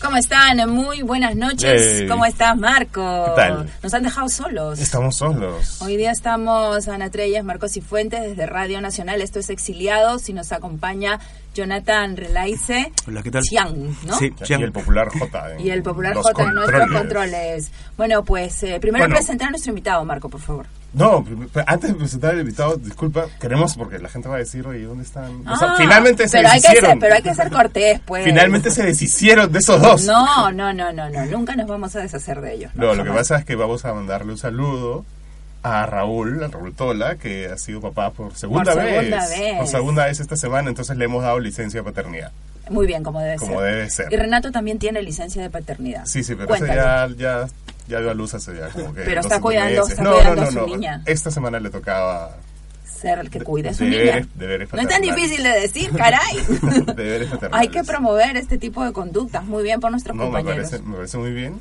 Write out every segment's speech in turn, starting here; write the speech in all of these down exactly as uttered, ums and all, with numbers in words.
¿Cómo están? Muy buenas noches. Hey. ¿Cómo estás, Marco? ¿Qué tal? Nos han dejado solos. Estamos solos. Hoy día estamos Ana Trelles, Marcos Sifuentes, desde Radio Nacional. Esto es Exiliados y nos acompaña Jonathan Relayse. Hola, ¿qué tal? Chiang, ¿no? Sí, Chiang. Y el popular J. Y el popular J en nuestros controles. Bueno, pues eh, primero bueno. presentar a nuestro invitado, Marco, por favor. No, antes de presentar al invitado, disculpa, queremos, porque la gente va a decir, oye, ¿dónde están? Ah, o sea, finalmente se pero deshicieron. Hay que ser, pero hay que ser cortés, pues. Finalmente se deshicieron de esos dos. No, no, no, no, no, nunca nos vamos a deshacer de ellos. No, no lo jamás. Que pasa es que vamos a mandarle un saludo a Raúl, a Raúl Tola, que ha sido papá por segunda, por segunda vez, vez. Por segunda vez esta semana, entonces le hemos dado licencia de paternidad. Muy bien, como debe como ser. Como debe ser. Y Renato también tiene licencia de paternidad. Sí, sí, pero ya... ya Ya dio a luz hace ya como que... Pero está cuidando, está no, cuidando no, no, a su no. niña. Esta semana le tocaba... Ser el que cuide a su deberes, niña. Deberes no es tan difícil de decir, caray. Deberes Hay que promover este tipo de conductas. Muy bien por nuestros no, compañeros. Me parece, me parece muy bien.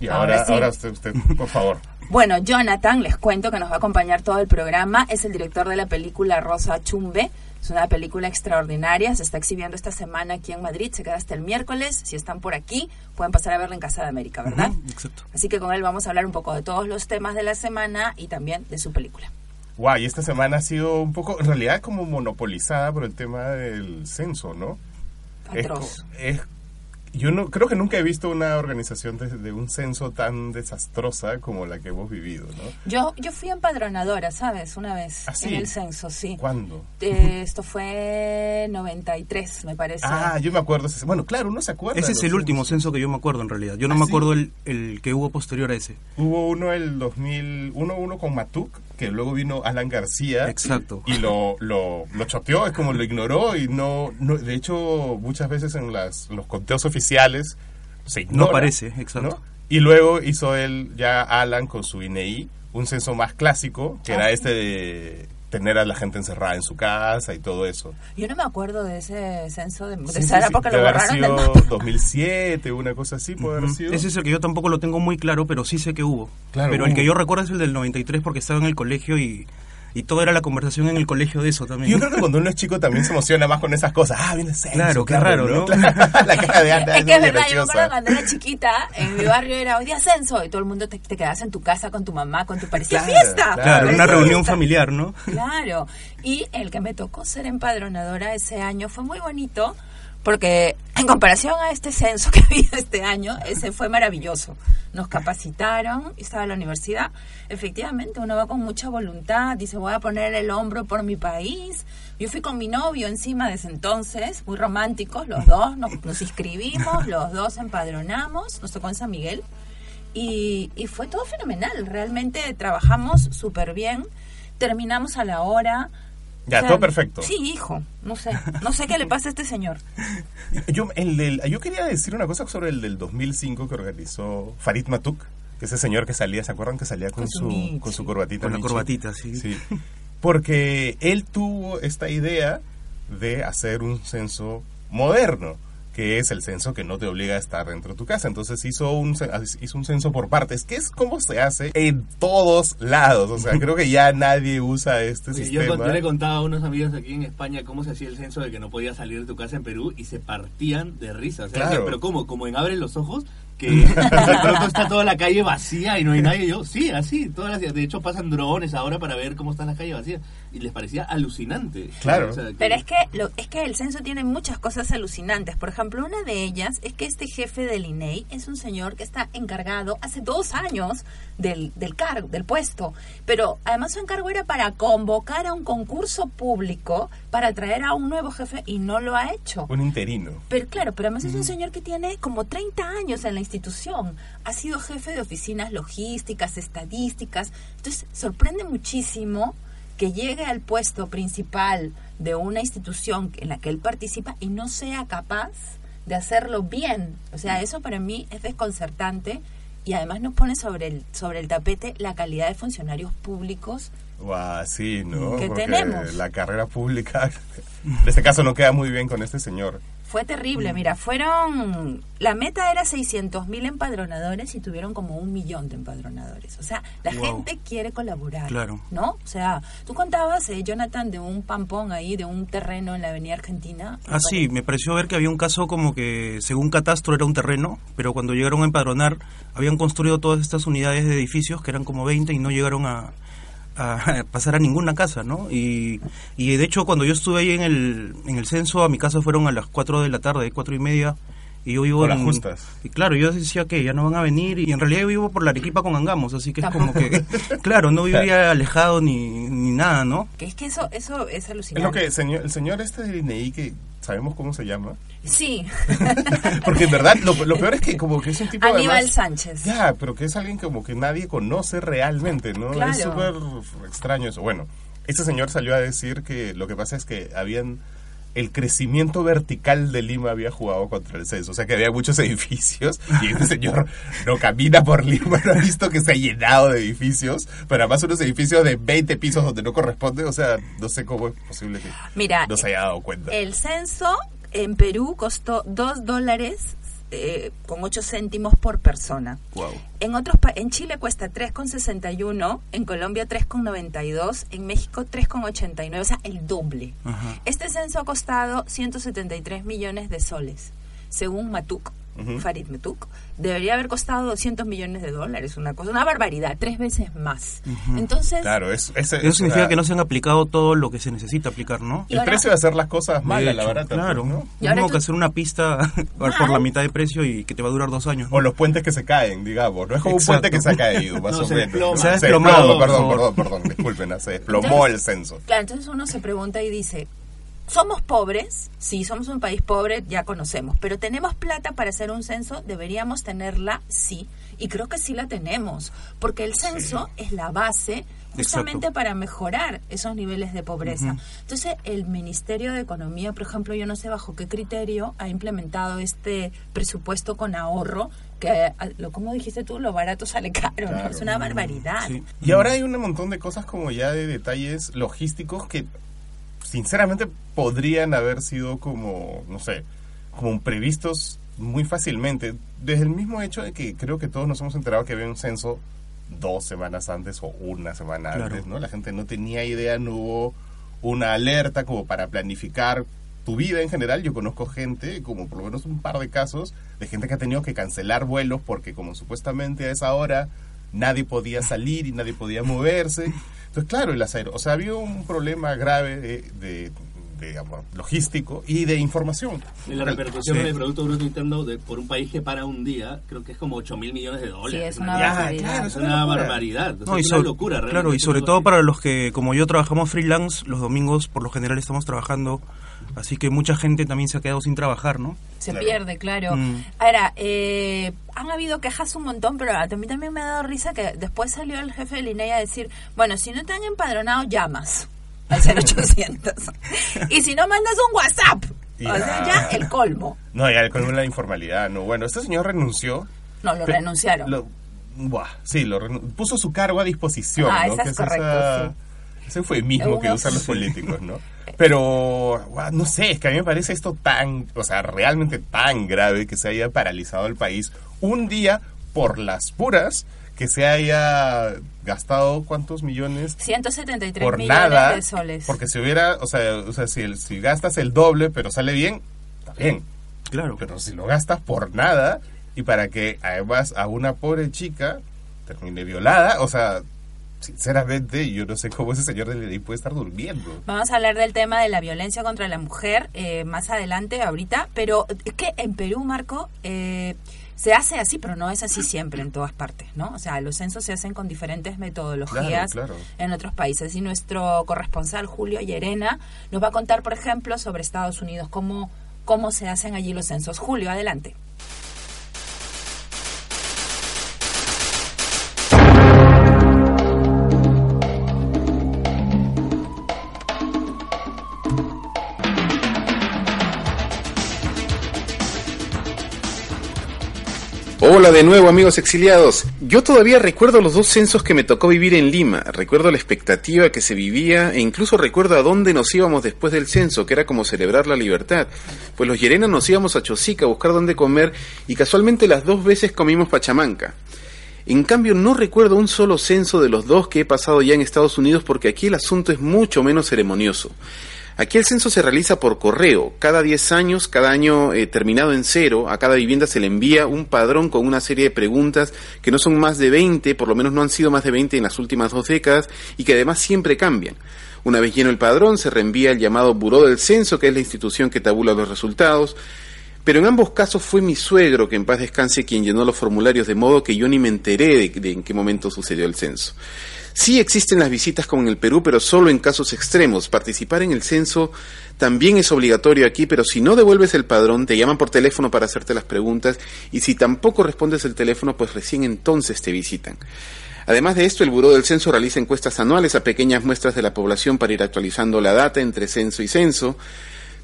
Y ahora, ahora, sí. ahora usted, usted, por favor. Bueno, Jonathan, les cuento que nos va a acompañar todo el programa. Es el director de la película Rosa Chumbe. Es una película extraordinaria, se está exhibiendo esta semana aquí en Madrid, se queda hasta el miércoles. Si están por aquí, pueden pasar a verla en Casa de América, ¿verdad? Uh-huh, exacto. Así que con él vamos a hablar un poco de todos los temas de la semana y también de su película. Guau, wow, y esta semana ha sido un poco, en realidad, como monopolizada por el tema del censo, ¿no? Atroz. Es, es, yo no, creo que nunca he visto una organización de, de un censo tan desastrosa como la que hemos vivido, ¿no? Yo yo fui empadronadora, ¿sabes? Una vez. ¿Ah, sí? En el censo, sí. ¿Cuándo? Eh, esto fue noventa y tres, me parece. Ah, yo me acuerdo. Ese, bueno, claro, uno se acuerda. Ese es el censos. último censo que yo me acuerdo, en realidad. Yo no ¿Ah, me acuerdo sí? el, el que hubo posterior a ese. Hubo uno el dos mil uno, uno con Matuk, que luego vino Alan García. Exacto. Y lo lo, lo choteó, es como lo ignoró y no, no... De hecho, muchas veces en las los conteos oficiales oficiales se ignora, no parece, exacto, ¿no? Y luego hizo él ya Alan con su I N E I un censo más clásico que ah, era este de tener a la gente encerrada en su casa y todo eso. Yo no me acuerdo de ese censo de, de sí, Sara sí, sí, porque lo borraron del mapa. dos mil siete, una cosa así, puede uh-huh. haber sido. Ese es el que yo tampoco lo tengo muy claro, pero sí sé que hubo. Claro, pero hubo. El que yo recuerdo es el del noventa y tres porque estaba en el colegio y Y todo era la conversación en el colegio de eso también. Yo creo que cuando uno es chico también se emociona más con esas cosas. Ah, viene el censo. Claro, qué raro, ¿no? La caja de Ana. Es que es verdad, yo me acuerdo cuando era chiquita, en mi barrio era hoy día censo. Y todo el mundo te, te quedabas en tu casa con tu mamá, con tu parecía claro, fiesta. Claro, claro, una reunión fiesta. familiar, ¿no? Claro. Y el que me tocó ser empadronadora ese año fue muy bonito. Porque en comparación a este censo que había este año, ese fue maravilloso. Nos capacitaron, estaba en la universidad. Efectivamente, uno va con mucha voluntad, dice, voy a poner el hombro por mi país. Yo fui con mi novio encima de ese entonces, muy románticos, los dos nos, nos inscribimos, los dos empadronamos, nos tocó en San Miguel. Y, y fue todo fenomenal, realmente trabajamos súper bien, terminamos a la hora... Ya, o sea, todo perfecto. Sí, hijo, no sé, no sé qué le pasa a este señor. Yo el del, yo quería decir una cosa sobre el del dos mil cinco que organizó Farid Matuk, que ese señor que salía, ¿se acuerdan que salía con, con su Michi. con su corbatita? Con la Michi? corbatita, sí. sí. Porque él tuvo esta idea de hacer un censo moderno, que es el censo que no te obliga a estar dentro de tu casa. Entonces hizo un hizo un censo por partes, que es como se hace en todos lados. O sea, creo que ya nadie usa este Oye, sistema. Yo, yo le contaba a unos amigos aquí en España cómo se hacía el censo de que no podías salir de tu casa en Perú y se partían de risa. O sea, claro. que, pero ¿cómo? Como en Abren los Ojos, que de pronto está toda la calle vacía y no hay nadie. Yo, sí, así, todas las, de hecho pasan drones ahora para ver cómo están las calles vacías. Y les parecía alucinante. Claro. O sea, que... Pero es que, lo, es que el censo tiene muchas cosas alucinantes. Por ejemplo, ejemplo, una de ellas es que este jefe del I N E I es un señor que está encargado hace dos años del, del cargo, del puesto, pero además su encargo era para convocar a un concurso público para traer a un nuevo jefe y no lo ha hecho. Un interino. Pero claro, pero además es un señor que tiene como treinta años en la institución, ha sido jefe de oficinas logísticas, estadísticas, entonces sorprende muchísimo que llegue al puesto principal de una institución en la que él participa y no sea capaz de hacerlo bien. O sea, eso para mí es desconcertante y además nos pone sobre el, sobre el tapete la calidad de funcionarios públicos. Wow, sí, ¿no? Que porque tenemos. La carrera pública, en este caso, no queda muy bien con este señor. Fue terrible, mira, fueron... La meta era seiscientos mil empadronadores y tuvieron como un millón de empadronadores. O sea, la wow. gente quiere colaborar, claro. ¿no? O sea, tú contabas, eh, Jonathan, de un pampón ahí, de un terreno en la Avenida Argentina. Ah, sí, parece? Me pareció ver que había un caso como que, según Catastro, era un terreno, pero cuando llegaron a empadronar, habían construido todas estas unidades de edificios, que eran como veinte, y no llegaron a... a pasar a ninguna casa, ¿no? Y, y de hecho cuando yo estuve ahí en el en el censo, a mi casa fueron a las cuatro de la tarde, cuatro y media, y yo vivo por las justas. Y claro, yo decía que ya no van a venir, y en realidad yo vivo por la Arequipa con Angamos, así que es como que, claro, no vivía alejado ni, ni nada, ¿no? Que es que eso eso es alucinante. Es lo que el señor, el señor este del I N E I, que sabemos cómo se llama. Sí. Porque en verdad, lo, lo peor es que como que es un tipo de... Aníbal además, Sánchez. Ya, pero que es alguien como que nadie conoce realmente, ¿no? Claro. Es súper extraño eso. Bueno, este señor salió a decir que lo que pasa es que habían... el crecimiento vertical de Lima había jugado contra el censo, o sea que había muchos edificios y este señor no camina por Lima, no ha visto que se ha llenado de edificios, pero además unos edificios de veinte pisos donde no corresponde, o sea, no sé cómo es posible que Mira, no se haya dado cuenta. El censo en Perú costó dos dólares eh, con ocho céntimos por persona. Wow. En otros pa- en Chile cuesta tres con sesenta y uno, en Colombia tres con noventa y dos, en México tres con ochenta y nueve, o sea, el doble. Ajá. Este censo ha costado ciento setenta y tres millones de soles, según Matuk, uh-huh. Farid Matuk. Debería haber costado doscientos millones de dólares, una cosa, una barbaridad, tres veces más. Uh-huh. Entonces, claro, es, es, es, eso significa una... que no se han aplicado todo lo que se necesita aplicar, ¿no? Y el ahora, precio de hacer las cosas malas, la barata. Claro, ¿no? Tengo tú... que hacer una pista por la mitad de precio y que te va a durar dos años. ¿No? O los puentes que se caen, digamos, no es como Exacto. un puente que se ha caído, más no, o menos. Se ha desplomado. Perdón, perdón, perdón, disculpen, se desplomó entonces, el censo. Claro, entonces uno se pregunta y dice... Somos pobres, sí, somos un país pobre, ya conocemos, pero tenemos plata para hacer un censo, deberíamos tenerla, sí, y creo que sí la tenemos, porque el censo sí. es la base justamente Exacto. para mejorar esos niveles de pobreza. Uh-huh. Entonces, el Ministerio de Economía, por ejemplo, yo no sé bajo qué criterio ha implementado este presupuesto con ahorro, que lo como dijiste tú, lo barato sale caro, claro, ¿no? Es una barbaridad. Sí. Y ahora hay un montón de cosas como ya de detalles logísticos que... sinceramente podrían haber sido como, no sé, como previstos muy fácilmente. Desde el mismo hecho de que creo que todos nos hemos enterado que había un censo dos semanas antes o una semana claro. antes, ¿no? La gente no tenía idea, no hubo una alerta como para planificar tu vida en general. Yo conozco gente, como por lo menos un par de casos, de gente que ha tenido que cancelar vuelos porque como supuestamente a esa hora nadie podía salir y nadie podía moverse. Entonces, claro, el acero. O sea, había un problema grave de, de, de digamos, logístico y de información. La repercusión sí. del Producto Bruto Interno de, por un país que para un día, creo que es como ocho mil millones de dólares. Sí, es una, una barbaridad. Claro, es una, una barbaridad. No, es una locura, realmente. Claro, y sobre todo para los que, como yo, trabajamos freelance, los domingos por lo general estamos trabajando, así que mucha gente también se ha quedado sin trabajar, ¿no? Se claro. pierde, claro. Mm. Ahora, eh, han habido quejas un montón, pero a mí también me ha dado risa que después salió el jefe del I N E I a decir, bueno, si no te han empadronado, llamas al cero ochocientos. Y si no, mandas un WhatsApp. Ya. O sea, ya el colmo. No, ya el colmo es la informalidad, ¿no? Bueno, este señor renunció. No, lo pero, renunciaron. Lo, buah, sí, lo renun- puso su cargo a disposición. Ah, ¿no? Esa es correcta, sí. Ese fue el mismo Uno, que usan los políticos, ¿no? Pero, wow, no sé, es que a mí me parece esto tan, o sea, realmente tan grave que se haya paralizado el país un día por las puras, que se haya gastado, ¿cuántos millones? ciento setenta y tres por millones nada, de soles. Porque si hubiera, o sea, o sea si, el, si gastas el doble pero sale bien, está bien. Claro. Pero si lo gastas por nada y para que además a una pobre chica termine violada, o sea... sinceramente yo no sé cómo ese señor de la ley puede estar durmiendo. Vamos a hablar del tema de la violencia contra la mujer eh, más adelante, ahorita, pero es que en Perú, Marco, eh, se hace así, pero no es así siempre en todas partes, ¿no? O sea, los censos se hacen con diferentes metodologías, claro, claro, en otros países, y nuestro corresponsal Julio Llerena nos va a contar, por ejemplo, sobre Estados Unidos, cómo, cómo se hacen allí los censos. Julio, adelante. Hola de nuevo, amigos exiliados. Yo todavía recuerdo los dos censos que me tocó vivir en Lima, recuerdo la expectativa que se vivía e incluso recuerdo a dónde nos íbamos después del censo, que era como celebrar la libertad, pues los Llerena nos íbamos a Chosica a buscar dónde comer y casualmente las dos veces comimos Pachamanca. En cambio, no recuerdo un solo censo de los dos que he pasado ya en Estados Unidos, porque aquí el asunto es mucho menos ceremonioso. Aquí el censo se realiza por correo, cada diez años, cada año eh, terminado en cero, a cada vivienda se le envía un padrón con una serie de preguntas que no son más de veinte, por lo menos no han sido más de veinte en las últimas dos décadas, y que además siempre cambian. Una vez lleno el padrón, se reenvía el llamado Buró del Censo, que es la institución que tabula los resultados, pero en ambos casos fue mi suegro, que en paz descanse, quien llenó los formularios, de modo que yo ni me enteré de, de en qué momento sucedió el censo. Sí existen las visitas como en el Perú, pero solo en casos extremos. Participar en el censo también es obligatorio aquí, pero si no devuelves el padrón, te llaman por teléfono para hacerte las preguntas, y si tampoco respondes el teléfono, pues recién entonces te visitan. Además de esto, el Buró del Censo realiza encuestas anuales a pequeñas muestras de la población para ir actualizando la data entre censo y censo.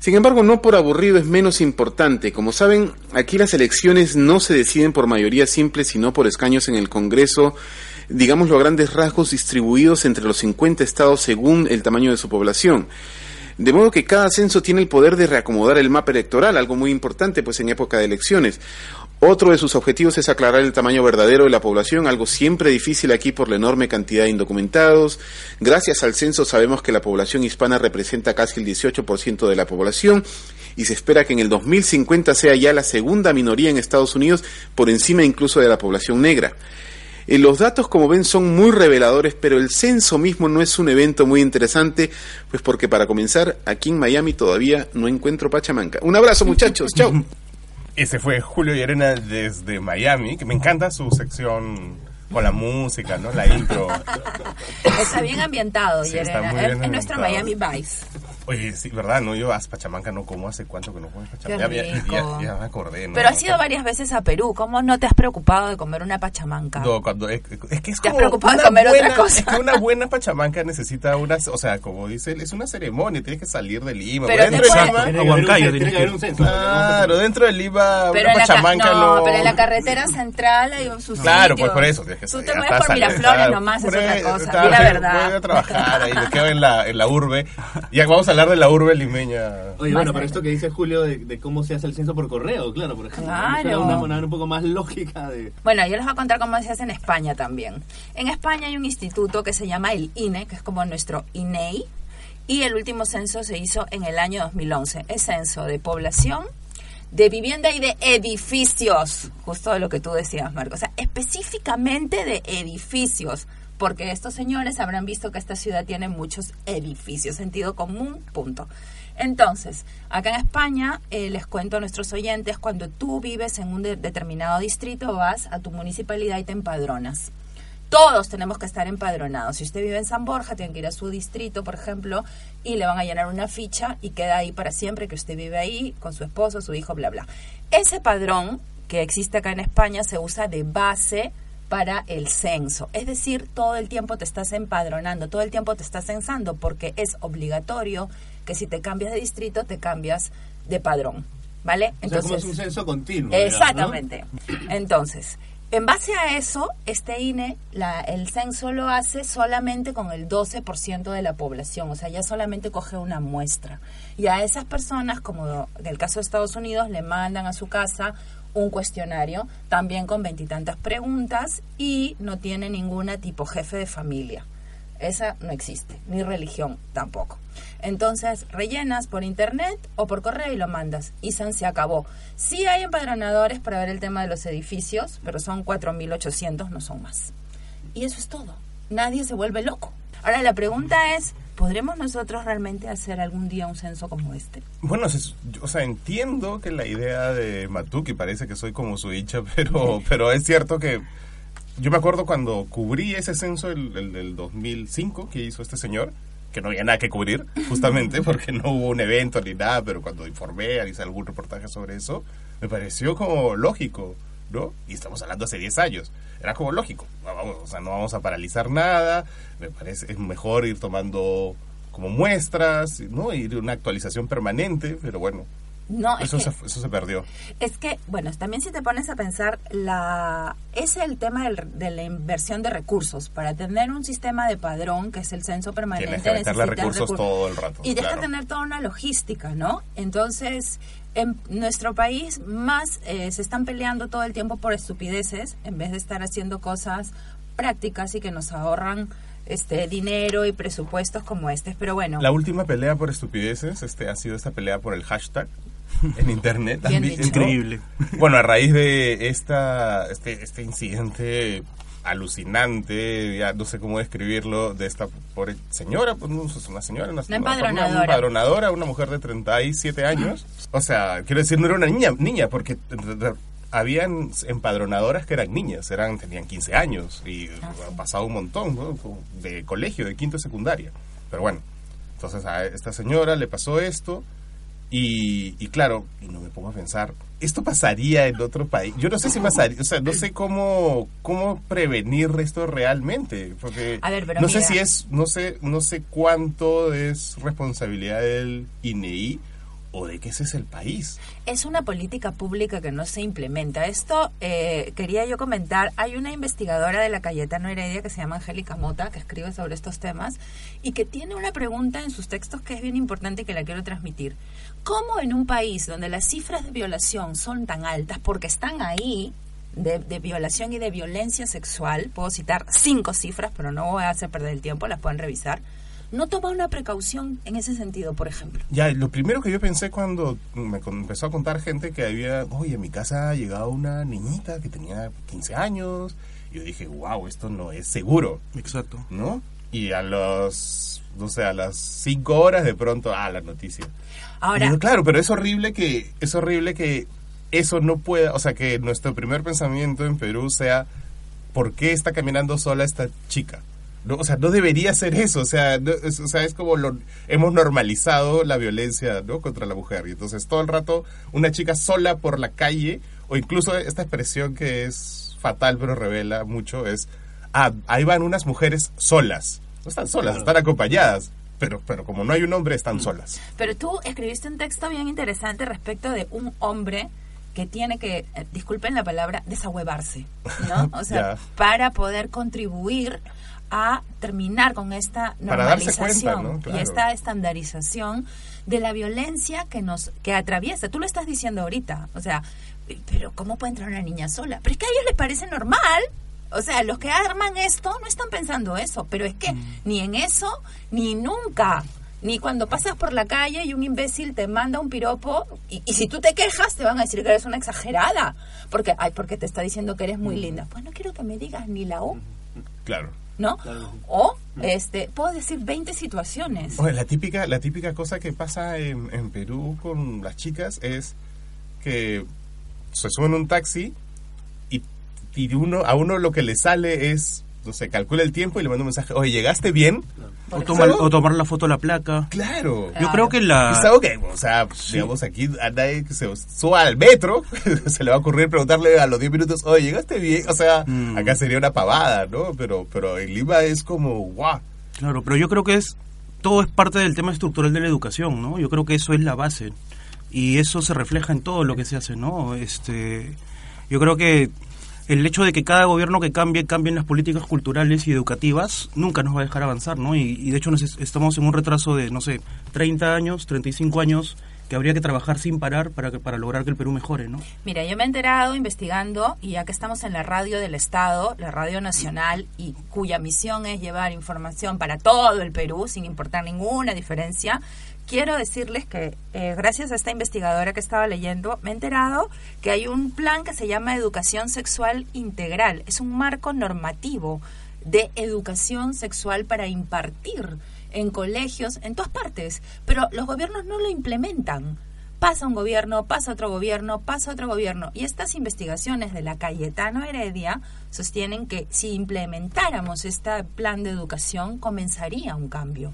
Sin embargo, no por aburrido es menos importante. Como saben, aquí las elecciones no se deciden por mayoría simple, sino por escaños en el Congreso, digámoslo a grandes rasgos, distribuidos entre los cincuenta estados según el tamaño de su población. De modo que cada censo tiene el poder de reacomodar el mapa electoral, algo muy importante pues en época de elecciones. Otro de sus objetivos es aclarar el tamaño verdadero de la población, algo siempre difícil aquí por la enorme cantidad de indocumentados. Gracias al censo sabemos que la población hispana representa casi el dieciocho por ciento de la población, y se espera que en el dos mil cincuenta sea ya la segunda minoría en Estados Unidos, por encima incluso de la población negra. Eh, los datos, como ven, son muy reveladores, pero el censo mismo no es un evento muy interesante, pues porque para comenzar, aquí en Miami todavía no encuentro Pachamanca. Un abrazo, muchachos, chao. Ese fue Julio Llerena desde Miami, que me encanta su sección con la música, ¿no? La intro. Está bien ambientado, sí, Llerena, bien en, en nuestro Miami Vice. Oye, sí, verdad, no, yo a Pachamanca no como, hace cuánto que no como Pachamanca. Ya, ya, ya, ya me acordé, ¿no? Pero has ido varias veces a Perú, ¿cómo no te has preocupado de comer una Pachamanca? No, cuando, es, es que es como... Te has preocupado de comer buena, otra cosa. Es que una buena Pachamanca necesita unas, o sea, como dice él, es una ceremonia, tienes que salir de Lima. Pero dentro de Lima, a Huancayo tiene que haber un censo. Claro, dentro de Lima, pero una Pachamanca ca- no, no... pero en la carretera central hay un su Claro, sitio. Pues por eso tienes que salir. Tú te mueves por Miraflores, claro, nomás, es otra cosa, la verdad. Voy a trabajar ahí, me quedo en la, en la urbe, y vamos a hablar de la urbe limeña. Oye, bueno, para esto que dice Julio de, de cómo se hace el censo por correo, claro, por ejemplo. Claro. Una manera un poco más lógica de... Bueno, yo les voy a contar cómo se hace en España también. En España hay un instituto que se llama el I N E, que es como nuestro I N E I, y el último censo se hizo en el año dos mil once. Es censo de población, de vivienda y de edificios. Justo de lo que tú decías, Marco. O sea, específicamente de edificios. Porque estos señores habrán visto que esta ciudad tiene muchos edificios, sentido común, punto. Entonces, acá en España, eh, les cuento a nuestros oyentes, cuando tú vives en un de- determinado distrito, vas a tu municipalidad y te empadronas. Todos tenemos que estar empadronados. Si usted vive en San Borja, tiene que ir a su distrito, por ejemplo, y le van a llenar una ficha y queda ahí para siempre que usted vive ahí con su esposo, su hijo, bla, bla. Ese padrón que existe acá en España se usa de base para el censo, es decir, todo el tiempo te estás empadronando, todo el tiempo te estás censando, porque es obligatorio que si te cambias de distrito, te cambias de padrón, ¿vale? Entonces, o sea, como es un censo continuo. Exactamente. ¿Verdad, no? Entonces, en base a eso, este I N E, la, el censo lo hace solamente con el doce por ciento de la población, o sea, ya solamente coge una muestra. Y a esas personas, como en el caso de Estados Unidos, le mandan a su casa un cuestionario, también con veintitantas preguntas, y no tiene ninguna tipo jefe de familia. Esa no existe, ni religión tampoco. Entonces, rellenas por internet o por correo y lo mandas. Y se acabó. Sí hay empadronadores para ver el tema de los edificios, pero son cuatro mil ochocientos, no son más. Y eso es todo. nadie se vuelve loco. Ahora la pregunta es, ¿podremos nosotros realmente hacer algún día un censo como este? Bueno, o sea, entiendo que la idea de Matuk, y parece que soy como su hincha, pero, pero es cierto que yo me acuerdo cuando cubrí ese censo el, el, el dos mil cinco que hizo este señor, que no había nada que cubrir, justamente porque no hubo un evento ni nada, pero cuando informé, hice algún reportaje sobre eso, me pareció como lógico, ¿no? Y estamos hablando hace diez años. Era como lógico. No vamos, o sea, no vamos a paralizar nada. Me parece es mejor ir tomando como muestras, ¿no? Ir a una actualización permanente, pero bueno. No, eso, es que, se, eso se perdió. Es que, bueno, también si te pones a pensar, la es el tema del, de la inversión de recursos. Para tener un sistema de padrón, que es el censo permanente, tienes que meterle recursos, recursos todo el rato. Y deja claro. tener toda una logística, ¿no? Entonces, en nuestro país más eh, se están peleando todo el tiempo por estupideces, en vez de estar haciendo cosas prácticas y que nos ahorran este dinero y presupuestos como este. Pero bueno. La última pelea por estupideces este ha sido esta pelea por el hashtag. En internet también. Increíble. Bueno, a raíz de esta este, este incidente alucinante, ya no sé cómo describirlo, de esta pobre señora, pues no es una señora, una, una empadronadora, una, una, empadronadora, una mujer de treinta y siete años. O sea, quiero decir, no era una niña, niña porque habían empadronadoras que eran niñas, eran tenían quince años y ah, sí. ha pasado un montón, ¿no? De colegio, de quinto y secundaria. Pero bueno, entonces a esta señora le pasó esto. Y, y claro, y no me pongo a pensar, esto pasaría en otro país. Yo no sé si pasaría, o sea, no sé cómo cómo prevenir esto realmente, porque a ver, pero no mira. sé si es, no sé, no sé cuánto es responsabilidad del I N E I o de que ese es el país. Es una política pública que no se implementa. Esto eh, quería yo comentar. Hay una investigadora de la Cayetano Heredia que se llama Angélica Mota, que escribe sobre estos temas y que tiene una pregunta en sus textos que es bien importante y que la quiero transmitir. ¿Cómo en un país donde las cifras de violación son tan altas, porque están ahí, de, de violación y de violencia sexual, puedo citar cinco cifras, pero no voy a hacer perder el tiempo, las pueden revisar, no toma una precaución en ese sentido, por ejemplo? Ya, lo primero que yo pensé cuando me empezó a contar gente que había, oye, en mi casa ha llegado una niñita que tenía quince años, yo dije, wow, esto no es seguro. Exacto. ¿No? Y a los, no sé, a las cinco horas de pronto, ah, la noticia. Ahora. Yo, claro, pero es horrible que, es horrible que eso no pueda, o sea, que nuestro primer pensamiento en Perú sea, ¿por qué está caminando sola esta chica? No, o sea, no debería ser eso, o sea, no, es, o sea, es como lo, hemos normalizado la violencia, ¿no? Contra la mujer, y entonces todo el rato una chica sola por la calle, o incluso esta expresión que es fatal pero revela mucho es, ah, ahí van unas mujeres solas, no están solas, están acompañadas. Pero, pero como no hay un hombre, están solas. Pero tú escribiste un texto bien interesante respecto de un hombre que tiene que, eh, disculpen la palabra, desahuevarse, ¿no? O sea, yeah. para poder contribuir a terminar con esta normalización cuenta, ¿no? Claro. Y esta estandarización de la violencia que nos que atraviesa. Tú lo estás diciendo ahorita, o sea, pero ¿cómo puede entrar una niña sola? Pero es que a ellos les parece normal. O sea, los que arman esto no están pensando eso, pero es que mm. ni en eso, ni nunca, ni cuando pasas por la calle y un imbécil te manda un piropo, y, y si tú te quejas te van a decir que eres una exagerada, porque ay, porque te está diciendo que eres muy mm. linda. Pues no quiero que me digas ni la O. Claro. ¿No? Claro. O, este, puedo decir veinte situaciones. Oye, la típica, la típica cosa que pasa en, en Perú con las chicas es que se suben un taxi y uno a uno lo que le sale es, no sé, calcula el tiempo y le manda un mensaje, oye, ¿llegaste bien? O tomar, o tomar la foto de la placa. Claro. Yo creo que la... ¿Es algo que, o sea, sí. digamos, aquí a nadie que se suba al metro, se le va a ocurrir preguntarle a los diez minutos, oye, ¿llegaste bien? O sea, mm. acá sería una pavada, ¿no? Pero, pero en Lima es como, guau. Claro, pero yo creo que es todo es parte del tema estructural de la educación, ¿no? Yo creo que eso es la base. Y eso se refleja en todo lo que se hace, ¿no? Este, yo creo que el hecho de que cada gobierno que cambie, cambien las políticas culturales y educativas, nunca nos va a dejar avanzar, ¿no? Y, y de hecho nos es, estamos en un retraso de, no sé, treinta años, treinta y cinco años, que habría que trabajar sin parar para que, para lograr que el Perú mejore, ¿no? Mira, yo me he enterado investigando, y ya que estamos en la radio del Estado, la Radio Nacional, y cuya misión es llevar información para todo el Perú, sin importar ninguna diferencia, quiero decirles que eh, gracias a esta investigadora que estaba leyendo, me he enterado que hay un plan que se llama Educación Sexual Integral. Es un marco normativo de educación sexual para impartir en colegios, en todas partes, pero los gobiernos no lo implementan. Pasa un gobierno, pasa otro gobierno, pasa otro gobierno. Y estas investigaciones de la Cayetano Heredia sostienen que si implementáramos este plan de educación, comenzaría un cambio.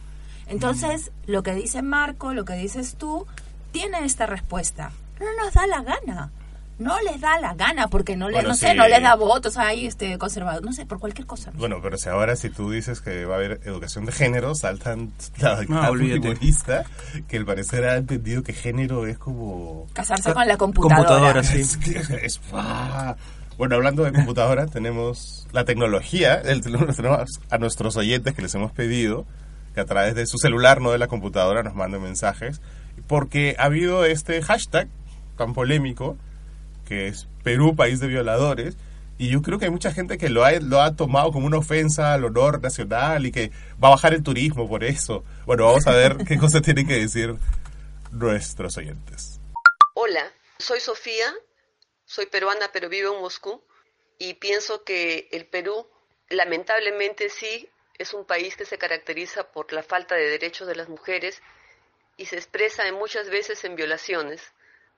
Entonces, lo que dice Marco, lo que dices tú, tiene esta respuesta. No nos da la gana. No les da la gana porque no les, bueno, no sé, sí. no les da votos ahí este conservador, no sé, por cualquier cosa. No bueno, sé. Pero si ahora si tú dices que va a haber educación de género, saltan la no, humorista, que al parecer ha entendido que género es como... Casarse con la computadora. computadora sí. es, es, ah. Bueno, hablando de computadora, tenemos la tecnología, el, tenemos a nuestros oyentes que les hemos pedido que a través de su celular, no de la computadora, nos manden mensajes, porque ha habido este hashtag tan polémico, que es Perú, país de violadores, y yo creo que hay mucha gente que lo ha, lo ha tomado como una ofensa al honor nacional y que va a bajar el turismo por eso. Bueno, vamos a ver qué cosas tienen que decir nuestros oyentes. Hola, soy Sofía, soy peruana pero vivo en Moscú, y pienso que el Perú, lamentablemente sí, es un país que se caracteriza por la falta de derechos de las mujeres y se expresa en muchas veces en violaciones.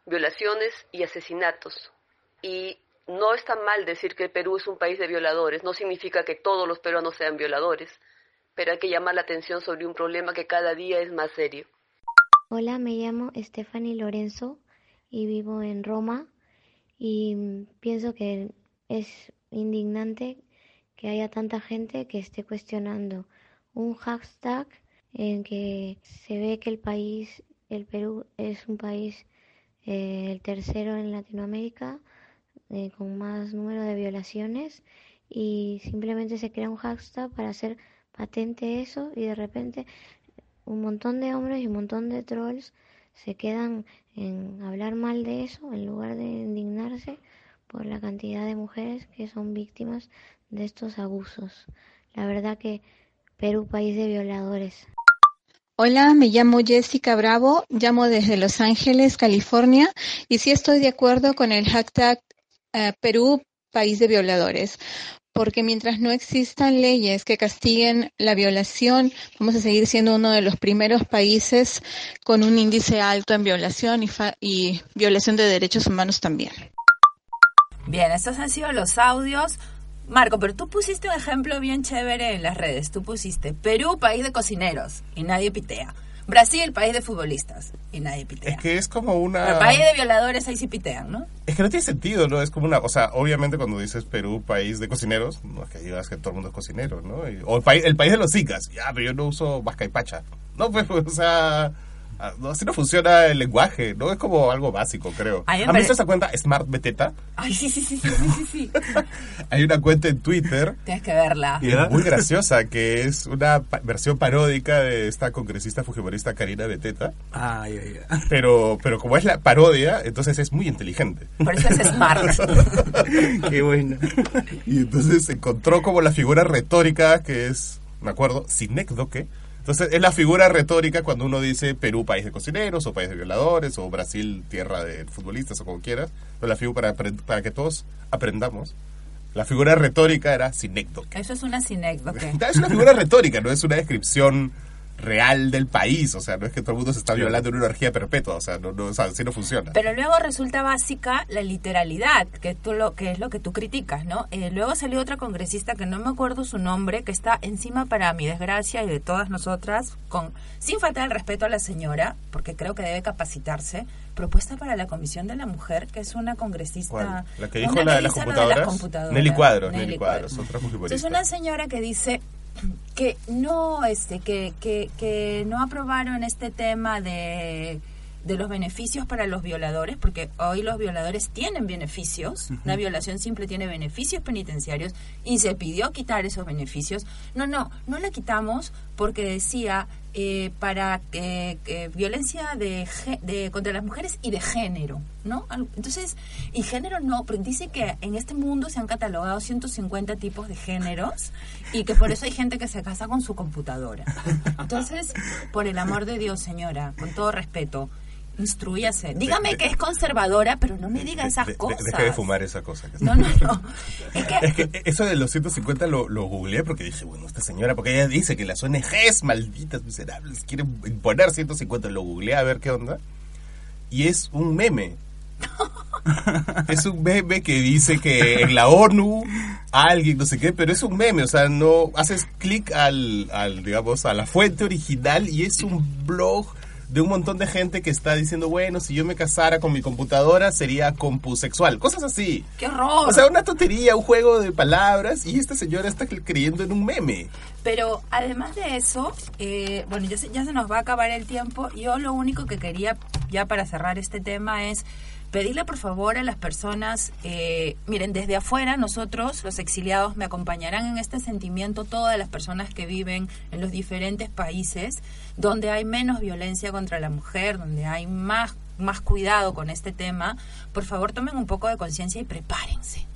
violaciones y asesinatos. Y no está mal decir que el Perú es un país de violadores, no significa que todos los peruanos sean violadores, pero hay que llamar la atención sobre un problema que cada día es más serio. Hola, me llamo Stephanie Lorenzo y vivo en Roma, y pienso que es indignante que haya tanta gente que esté cuestionando un hashtag en que se ve que el país, el Perú es un país Eh, el tercero en Latinoamérica eh, con más número de violaciones, y simplemente se crea un hashtag para hacer patente eso, y de repente un montón de hombres y un montón de trolls se quedan en hablar mal de eso en lugar de indignarse por la cantidad de mujeres que son víctimas de estos abusos. La verdad que Perú, país de violadores. Hola, me llamo Jessica Bravo, llamo desde Los Ángeles, California, y sí estoy de acuerdo con el hashtag uh, Perú, país de violadores, porque mientras no existan leyes que castiguen la violación, vamos a seguir siendo uno de los primeros países con un índice alto en violación y, fa- y violación de derechos humanos también. Bien, estos han sido los audios. Marco, pero tú pusiste un ejemplo bien chévere en las redes. Tú pusiste Perú, país de cocineros, y nadie pitea. Brasil, país de futbolistas, y nadie pitea. Es que es como una... Pero país de violadores, ahí sí pitean, ¿no? Es que no tiene sentido, ¿no? Es como una... O sea, obviamente cuando dices Perú, país de cocineros, no es que digas que todo el mundo es cocinero, ¿no? Y, o el país, el país de los zicas. Ya, pero yo no uso vasca y pacha. No, pues, o sea... No, así no funciona el lenguaje, ¿no? Es como algo básico, creo. ¿Han pare... visto esa cuenta Smart Beteta? Ay, sí, sí, sí, sí, sí, sí. Hay una cuenta en Twitter. Tienes que verla. Y es muy graciosa, que es una pa- versión paródica de esta congresista fujimorista Karina Beteta. Ay, ay, ay. Pero, pero como es la parodia, entonces es muy inteligente. Por eso es Smart. Qué bueno. Y entonces se encontró como la figura retórica que es, me acuerdo, sinécdoque. Entonces, es la figura retórica cuando uno dice Perú, país de cocineros, o país de violadores, o Brasil, tierra de futbolistas, o como quieras. Pero la figura para, para que todos aprendamos. La figura retórica era sinécdoque. Eso es una sinécdoque. Es una figura retórica, no es una descripción real del país. O sea, no es que todo el mundo se está violando en una orgía perpetua. O sea, no, no, o sea, así no funciona. Pero luego resulta básica la literalidad, que, tú lo, que es lo que tú criticas, ¿no? Eh, luego salió otra congresista que no me acuerdo su nombre, que está encima, para mi desgracia y de todas nosotras, con sin faltar el respeto a la señora, porque creo que debe capacitarse, propuesta para la Comisión de la Mujer, que es una congresista... ¿Cuál? ¿La que dijo la de las computadoras? La computadora. Nelly Cuadros. Nelly Cuadros, otra fujimorista. Es una señora que dice... que no este que, que, que no aprobaron este tema de, de los beneficios para los violadores, porque hoy los violadores tienen beneficios. Uh-huh. Una violación simple tiene beneficios penitenciarios y se pidió quitar esos beneficios. No, no, no la quitamos porque decía eh, para eh, eh, violencia de, de contra las mujeres y de género, ¿no? Entonces, y género no, pero dice que en este mundo se han catalogado ciento cincuenta tipos de géneros y que por eso hay gente que se casa con su computadora. Entonces, por el amor de Dios, señora, con todo respeto, Instrúyase. Dígame de, de, que es conservadora, pero no me diga esas de, de, cosas. Deja de fumar esa cosa. Que no, no, no. Es que, es que eso de los ciento cincuenta lo, lo googleé porque dije, bueno, esta señora, porque ella dice que las O N Ges, malditas, miserables, quieren imponer ciento cincuenta. Lo googleé a ver qué onda. Y es un meme. Es un meme que dice que en la ONU alguien, no sé qué, pero es un meme, o sea, no haces clic al, al, digamos, a la fuente original y es un blog de un montón de gente que está diciendo, bueno, si yo me casara con mi computadora sería compusexual, cosas así. ¡Qué horror! O sea, una tontería, un juego de palabras, y esta señora está creyendo en un meme. Pero además de eso, eh, bueno, ya se, ya se nos va a acabar el tiempo. Yo lo único que quería, ya para cerrar este tema, es pedirle por favor a las personas, eh, miren, desde afuera nosotros, los exiliados, me acompañarán en este sentimiento todas las personas que viven en los diferentes países donde hay menos violencia contra la mujer, donde hay más, más cuidado con este tema. Por favor, tomen un poco de conciencia y prepárense.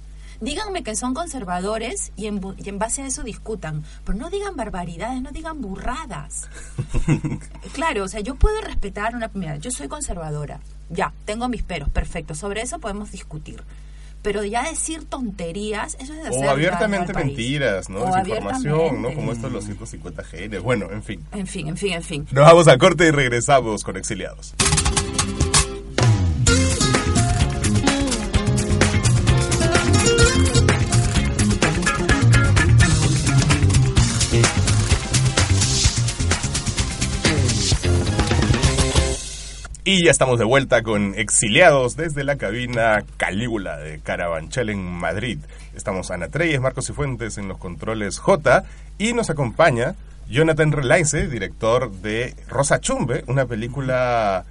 Díganme que son conservadores y en, y en base a eso discutan, pero no digan barbaridades, no digan burradas. Claro, o sea, yo puedo respetar una... Mira, yo soy conservadora, ya, tengo mis peros, perfecto, sobre eso podemos discutir. Pero ya decir tonterías, eso es de hacer... O abiertamente mentiras, ¿no? Desinformación, ¿no? Como estos los ciento cincuenta genes, bueno, en fin. En fin, en fin, en fin. Nos vamos a corte y regresamos con Exiliados. Y ya estamos de vuelta con Exiliados desde la cabina Calígula de Carabanchel en Madrid. Estamos Ana Trelles, Marcos Sifuentes en los controles J, y nos acompaña Jonathan Relayse, director de Rosa Chumbe, una película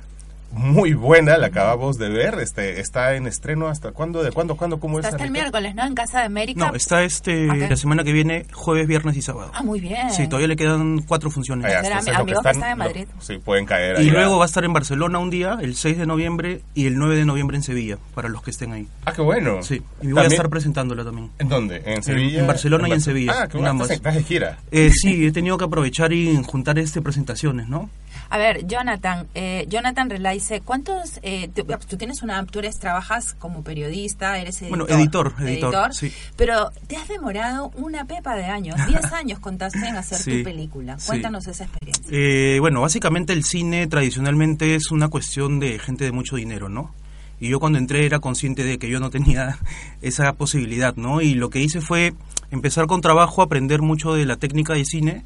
muy buena, la acabamos de ver. Este está en estreno hasta cuándo, de cuándo, cuándo, cómo está. Es hasta el miércoles, ¿no? En Casa de América. No, está este okay. La semana que viene, jueves, viernes y sábado. Ah, muy bien. Sí, todavía le quedan cuatro funciones. Ay, hasta, am- amigos que están en Madrid. Lo, sí, pueden caer ahí. Y luego va a estar en Barcelona un día, el seis de noviembre y el nueve de noviembre en Sevilla, para los que estén ahí. Ah, qué bueno. Sí, y voy a estar presentándola también. ¿En dónde? ¿En Sevilla? En, en Barcelona en Bar- y en Sevilla. Ah, qué bueno. ¿Estás de gira? Eh, sí, he tenido que aprovechar y juntar este presentaciones, ¿no? A ver, Jonathan, eh, Jonathan Relayse, ¿cuántos, eh, tú, tú tienes una, tú eres, trabajas como periodista, eres editor. Bueno, editor, editor, editor sí. Pero te has demorado una pepa de años, diez años contaste en hacer sí, tu película. Cuéntanos sí. esa experiencia. Eh, bueno, básicamente el cine tradicionalmente es una cuestión de gente de mucho dinero, ¿no? Y yo cuando entré era consciente de que yo no tenía esa posibilidad, ¿no? Y lo que hice fue empezar con trabajo, aprender mucho de la técnica de cine.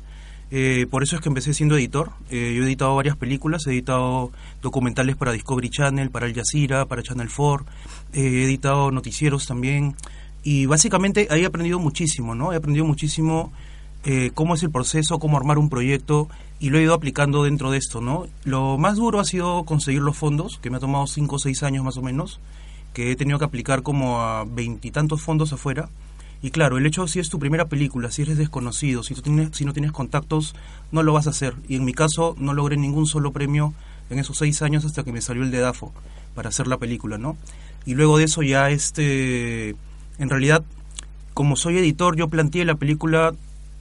Eh, por eso es que empecé siendo editor. Eh, yo he editado varias películas, he editado documentales para Discovery Channel, para Al Jazeera, para Channel cuatro, eh, he editado noticieros también. Y básicamente ahí he aprendido muchísimo, ¿no? He aprendido muchísimo eh, cómo es el proceso, cómo armar un proyecto, y lo he ido aplicando dentro de esto, ¿no? Lo más duro ha sido conseguir los fondos, que me ha tomado cinco o seis años más o menos, que he tenido que aplicar como a veintitantos fondos afuera. Y claro, el hecho, si es tu primera película, si eres desconocido, si, tú tienes, si no tienes contactos, no lo vas a hacer. Y en mi caso, no logré ningún solo premio en esos seis años hasta que me salió el dedafo para hacer la película, ¿no? Y luego de eso ya, este... En realidad, como soy editor, yo planteé la película,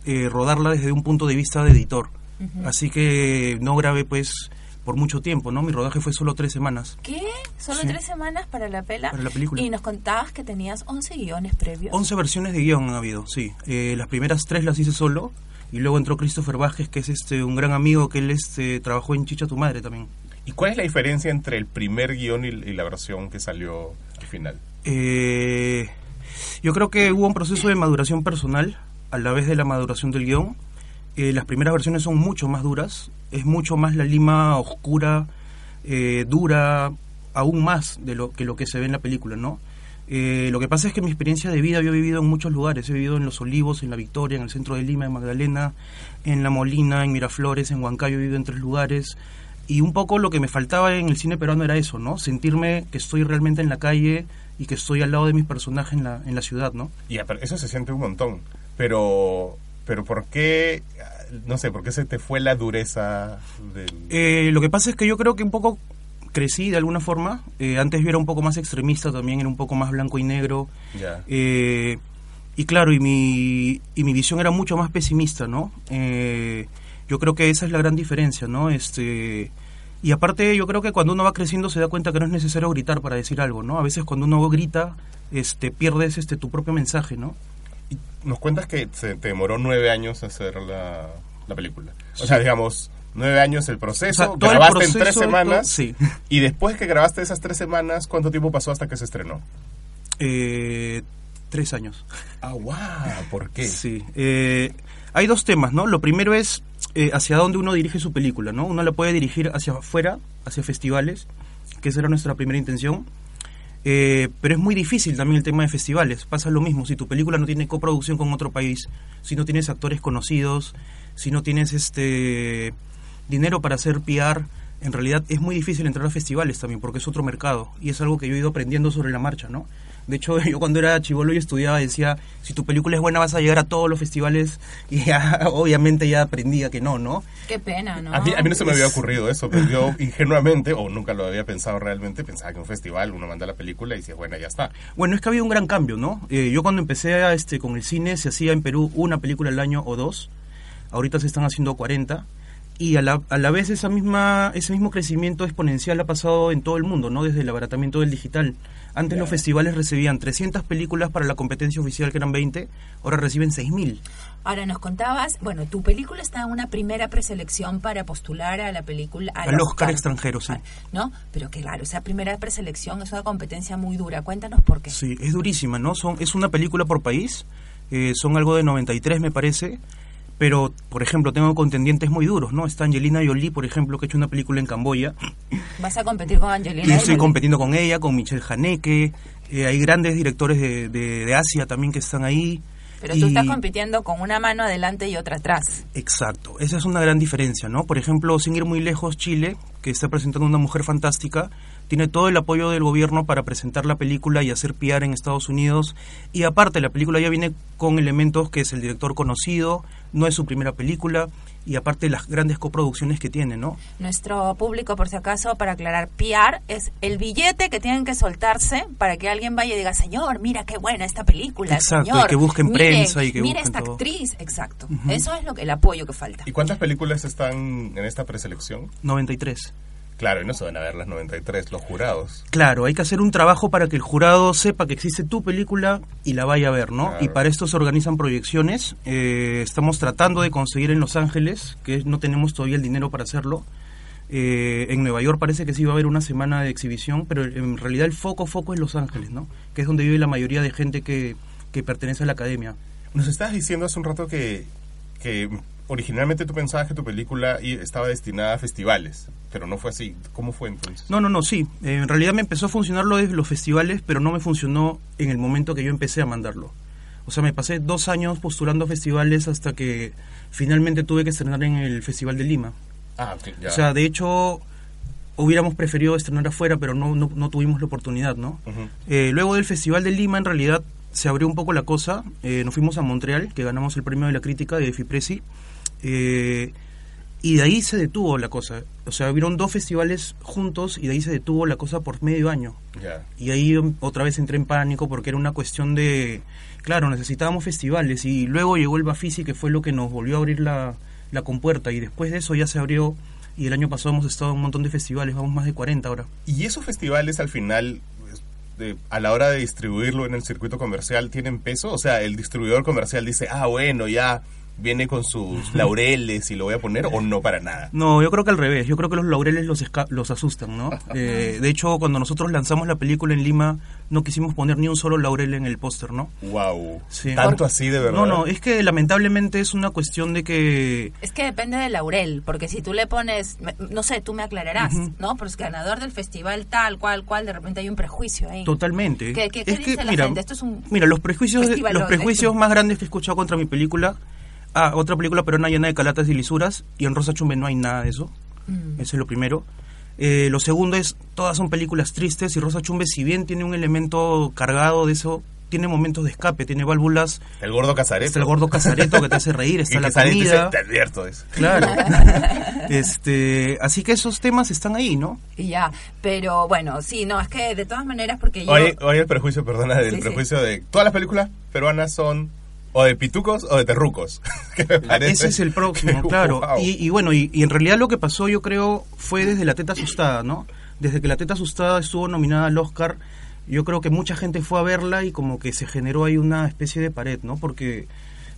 eh, rodarla desde un punto de vista de editor. Uh-huh. Así que no grabé, pues... por mucho tiempo, ¿no? Mi rodaje fue solo tres semanas. ¿Qué? ¿Solo sí. tres semanas para la pela? Para la película. Y nos contabas que tenías once guiones previos. once versiones de guión han habido, sí. Eh, las primeras tres las hice solo, y luego entró Christopher Vázquez, que es este un gran amigo, que él este, trabajó en Chicha tu Madre también. ¿Y cuál es la diferencia entre el primer guión y, y la versión que salió al final? Eh, yo creo que hubo un proceso de maduración personal, a la vez de la maduración del guión. Eh, las primeras versiones son mucho más duras, es mucho más la lima oscura, eh, dura, aún más de lo que lo que se ve en la película, ¿no? Eh, lo que pasa es que mi experiencia de vida, yo he vivido en muchos lugares, he vivido en Los Olivos, en La Victoria, en el centro de Lima, en Magdalena, en La Molina, en Miraflores, en Huancayo, he vivido en tres lugares, y un poco lo que me faltaba en el cine peruano era eso, ¿no? Sentirme que estoy realmente en la calle y que estoy al lado de mis personajes en la, en la ciudad, ¿no? Ya, pero eso se siente un montón, pero... Pero ¿por qué, no sé, por qué se te fue la dureza? Del... Eh, lo que pasa es que yo creo que un poco crecí de alguna forma. Eh, antes yo era un poco más extremista también, era un poco más blanco y negro. Yeah. Eh, y claro, y mi, y mi visión era mucho más pesimista, ¿no? Eh, yo creo que esa es la gran diferencia, ¿no? Este, Y aparte yo creo que cuando uno va creciendo se da cuenta que no es necesario gritar para decir algo, ¿no? A veces cuando uno grita, este, pierdes este tu propio mensaje, ¿no? Y nos cuentas que se te demoró nueve años hacer la, la película. O sea, digamos, nueve años el proceso, o sea, grabaste el proceso, en tres semanas. Todo, sí. Y después que grabaste esas tres semanas, ¿cuánto tiempo pasó hasta que se estrenó? Eh, tres años. Ah, wow. ¿Por qué? Sí. Eh, hay dos temas, ¿no? Lo primero es eh, hacia dónde uno dirige su película, ¿no? Uno la puede dirigir hacia afuera, hacia festivales, que esa era nuestra primera intención. Eh, pero es muy difícil también el tema de festivales. Pasa lo mismo, si tu película no tiene coproducción con otro país, si no tienes actores conocidos, si no tienes este dinero para hacer P R, en realidad es muy difícil entrar a festivales también, porque es otro mercado, y es algo que yo he ido aprendiendo sobre la marcha, ¿no? De hecho, yo cuando era chibolo y estudiaba decía, si tu película es buena vas a llegar a todos los festivales, y ya, obviamente ya aprendía que no, ¿no? Qué pena, ¿no? A mí, a mí no se me había ocurrido eso, pero yo ingenuamente, o nunca lo había pensado realmente, pensaba que un festival uno manda la película y dice, bueno, ya está. Bueno, es que había un gran cambio, ¿no? Eh, yo cuando empecé a, este, con el cine se hacía en Perú una película al año o dos, ahorita se están haciendo cuarenta, y a la, a la vez esa misma, ese mismo crecimiento exponencial ha pasado en todo el mundo, ¿no? Desde el abaratamiento del digital. Antes yeah. los festivales recibían trescientas películas para la competencia oficial, que eran veinte, ahora reciben seis mil. Ahora nos contabas, bueno, tu película está en una primera preselección para postular a la película... Al, al Oscar, Oscar extranjero, sí. ¿No? Pero que claro, esa primera preselección es una competencia muy dura. Cuéntanos por qué. Sí, es durísima, ¿no? Son, es una película por país, eh, son algo de noventa y tres, me parece... Pero, por ejemplo, tengo contendientes muy duros, ¿no? Está Angelina Jolie, por ejemplo, que ha hecho una película en Camboya. ¿Vas a competir con Angelina Jolie? Estoy competiendo con ella, con Michelle Haneke. Eh, hay grandes directores de, de, de Asia también que están ahí. Pero y... tú estás compitiendo con una mano adelante y otra atrás. Exacto. Esa es una gran diferencia, ¿no? Por ejemplo, sin ir muy lejos, Chile, que está presentando una mujer fantástica, tiene todo el apoyo del gobierno para presentar la película y hacer P R en Estados Unidos. Y aparte, la película ya viene con elementos que es el director conocido, no es su primera película, y aparte las grandes coproducciones que tiene, ¿no? Nuestro público, por si acaso, para aclarar, P R es el billete que tienen que soltarse para que alguien vaya y diga, señor, mira qué buena esta película, exacto, señor, y que busquen prensa y que mira busquen esta todo. Actriz, exacto. Uh-huh. Eso es lo que, el apoyo que falta. ¿Y cuántas películas están en esta preselección? noventa y tres. Claro, y no se van a ver las noventa y tres, los jurados. Claro, hay que hacer un trabajo para que el jurado sepa que existe tu película y la vaya a ver, ¿no? Claro. Y para esto se organizan proyecciones. Eh, estamos tratando de conseguir en Los Ángeles, que no tenemos todavía el dinero para hacerlo. Eh, en Nueva York parece que sí va a haber una semana de exhibición, pero en realidad el foco, foco es Los Ángeles, ¿no? Que es donde vive la mayoría de gente que, que pertenece a la academia. Nos estabas diciendo hace un rato que... que... originalmente tú pensabas que tu película estaba destinada a festivales, pero no fue así. ¿Cómo fue entonces? No, no, no, sí. Eh, en realidad me empezó a funcionar lo de los festivales, pero no me funcionó en el momento que yo empecé a mandarlo. O sea, me pasé dos años postulando a festivales hasta que finalmente tuve que estrenar en el Festival de Lima. Ah, ok, ya. O sea, de hecho, hubiéramos preferido estrenar afuera, pero no, no, no tuvimos la oportunidad, ¿no? Uh-huh. Eh, luego del Festival de Lima, en realidad, se abrió un poco la cosa. Eh, nos fuimos a Montreal, que ganamos el premio de la crítica de FIPRESI. Eh, y de ahí se detuvo la cosa. O sea, hubieron dos festivales juntos y de ahí se detuvo la cosa por medio año. Yeah. Y ahí otra vez entré en pánico porque era una cuestión de... Claro, necesitábamos festivales y luego llegó el Bafisi, que fue lo que nos volvió a abrir la, la compuerta. Y después de eso ya se abrió y el año pasado hemos estado en un montón de festivales, vamos más de cuarenta ahora. ¿Y esos festivales al final... De, a la hora de distribuirlo en el circuito comercial, ¿tienen peso? O sea, el distribuidor comercial dice, ah, bueno, ya viene con sus laureles y lo voy a poner, o no para nada. No, yo creo que al revés. Yo creo que los laureles los, esca- los asustan, ¿no? Eh, de hecho, cuando nosotros lanzamos la película en Lima, no quisimos poner ni un solo laurel en el póster, ¿no? Wow. Sí. ¿Tanto así de verdad? No, no, es que lamentablemente es una cuestión de que... Es que depende del laurel, porque si tú le pones, no sé, tú me aclararás, uh-huh. ¿no? Pero es ganador del festival tal, cual, cual, de repente hay un prejuicio ahí. Totalmente. ¿Qué, qué, qué es dice que, la mira, gente? Esto es un... Mira, los prejuicios, los prejuicios más grandes que he escuchado contra mi película... Ah, otra película peruana llena de calatas y lisuras, y en Rosa Chumbe no hay nada de eso. Mm. Eso es lo primero. Eh, lo segundo es, todas son películas tristes, y Rosa Chumbe, si bien tiene un elemento cargado de eso, tiene momentos de escape, tiene válvulas. El gordo Casareto. Está el gordo Casareto que te hace reír, está y la comida. Te advierto eso. Claro. este, así que esos temas están ahí, ¿no? Ya, pero bueno, sí, no, es que de todas maneras porque yo... Hoy, hoy el prejuicio, perdona, el sí, prejuicio sí. de todas las películas peruanas son... O de pitucos o de terrucos. Ese es el próximo, que, claro. Wow. Y, y bueno, y, y en realidad lo que pasó, yo creo, fue desde La Teta Asustada, ¿no? Desde que La Teta Asustada estuvo nominada al Oscar, yo creo que mucha gente fue a verla y como que se generó ahí una especie de pared, ¿no? Porque,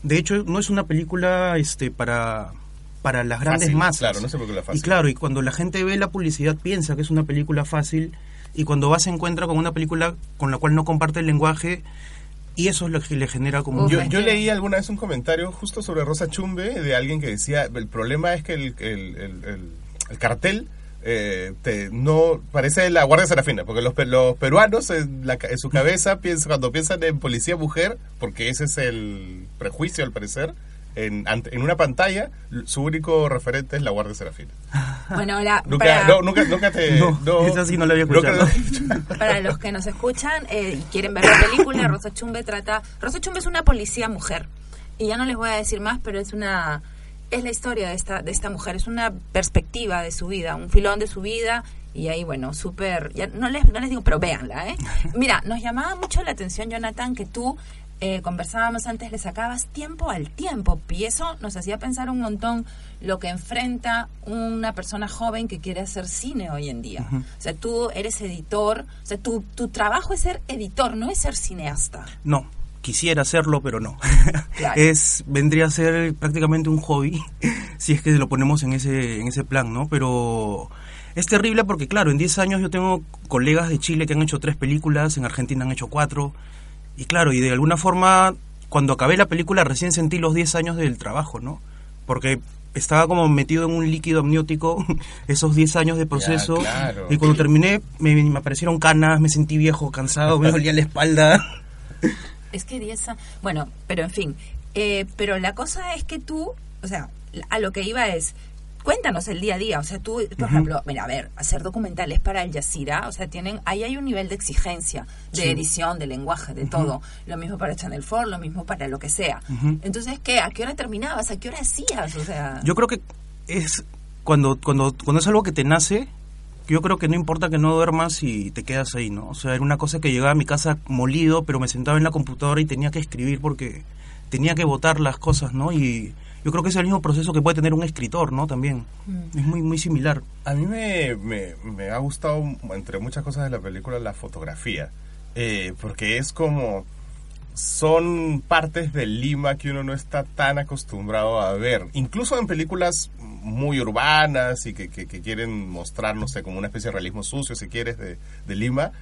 de hecho, no es una película este para... para las grandes fácil, masas. Claro, no es una película fácil. Y claro, y cuando la gente ve la publicidad piensa que es una película fácil, y cuando va se encuentra con una película con la cual no comparte el lenguaje, y eso es lo que le genera como... Yo, yo leí alguna vez un comentario justo sobre Rosa Chumbe de alguien que decía, el problema es que el, el, el, el, el cartel... Eh, te, no parece la Guardia Serafina, porque los, los peruanos en, la, en su cabeza piensan, cuando piensan en policía mujer, porque ese es el prejuicio al parecer, en, en una pantalla su único referente es la Guardia Serafina. Bueno, la, nunca, para... no, nunca, nunca te no, no, eso sí no lo había escuchado. Nunca... Para los que nos escuchan eh, y quieren ver la película, Rosa Chumbe trata Rosa Chumbe es una policía mujer, y ya no les voy a decir más, pero es una es la historia de esta de esta mujer, es una perspectiva de su vida, un filón de su vida, y ahí bueno, súper, ya no les no les digo, pero véanla, ¿eh? Mira, nos llamaba mucho la atención, Jonathan, que tú eh, conversábamos antes, le sacabas tiempo al tiempo, y eso nos hacía pensar un montón lo que enfrenta una persona joven que quiere hacer cine hoy en día. Uh-huh. O sea, tú eres editor, o sea, tu tu trabajo es ser editor, no es ser cineasta. No. Quisiera hacerlo, pero no. Claro. Es vendría a ser prácticamente un hobby, si es que lo ponemos en ese en ese plan, ¿no? Pero es terrible porque, claro, en diez años yo tengo colegas de Chile que han hecho tres películas, en Argentina han hecho cuatro, y claro, y de alguna forma, cuando acabé la película recién sentí los diez años del trabajo, ¿no? Porque estaba como metido en un líquido amniótico esos diez años de proceso. Ya, claro. Y cuando terminé, me, me aparecieron canas, me sentí viejo, cansado, me dolía la espalda... Es que diez años... Bueno, pero en fin. Eh, pero la cosa es que tú... O sea, a lo que iba es... Cuéntanos el día a día. O sea, tú, por uh-huh. ejemplo... Mira, a ver, hacer documentales para Al Jazeera... O sea, tienen... Ahí hay un nivel de exigencia. De sí. edición, de lenguaje, de uh-huh. todo. Lo mismo para Channel cuatro, lo mismo para lo que sea. Uh-huh. Entonces, ¿qué? ¿A qué hora terminabas? ¿A qué hora hacías? O sea... Yo creo que es... Cuando, cuando, cuando es algo que te nace... Yo creo que no importa que no duermas y te quedas ahí, ¿no? O sea, era una cosa que llegaba a mi casa molido, pero me sentaba en la computadora y tenía que escribir porque tenía que botar las cosas, ¿no? Y yo creo que es el mismo proceso que puede tener un escritor, ¿no? También. Mm. Es muy muy similar. A mí me, me, me ha gustado, entre muchas cosas de la película, la fotografía. Eh, porque es como... Son partes de Lima que uno no está tan acostumbrado a ver. Incluso en películas muy urbanas y que, que, que quieren mostrar, no sé, como una especie de realismo sucio, si quieres, de, de Lima.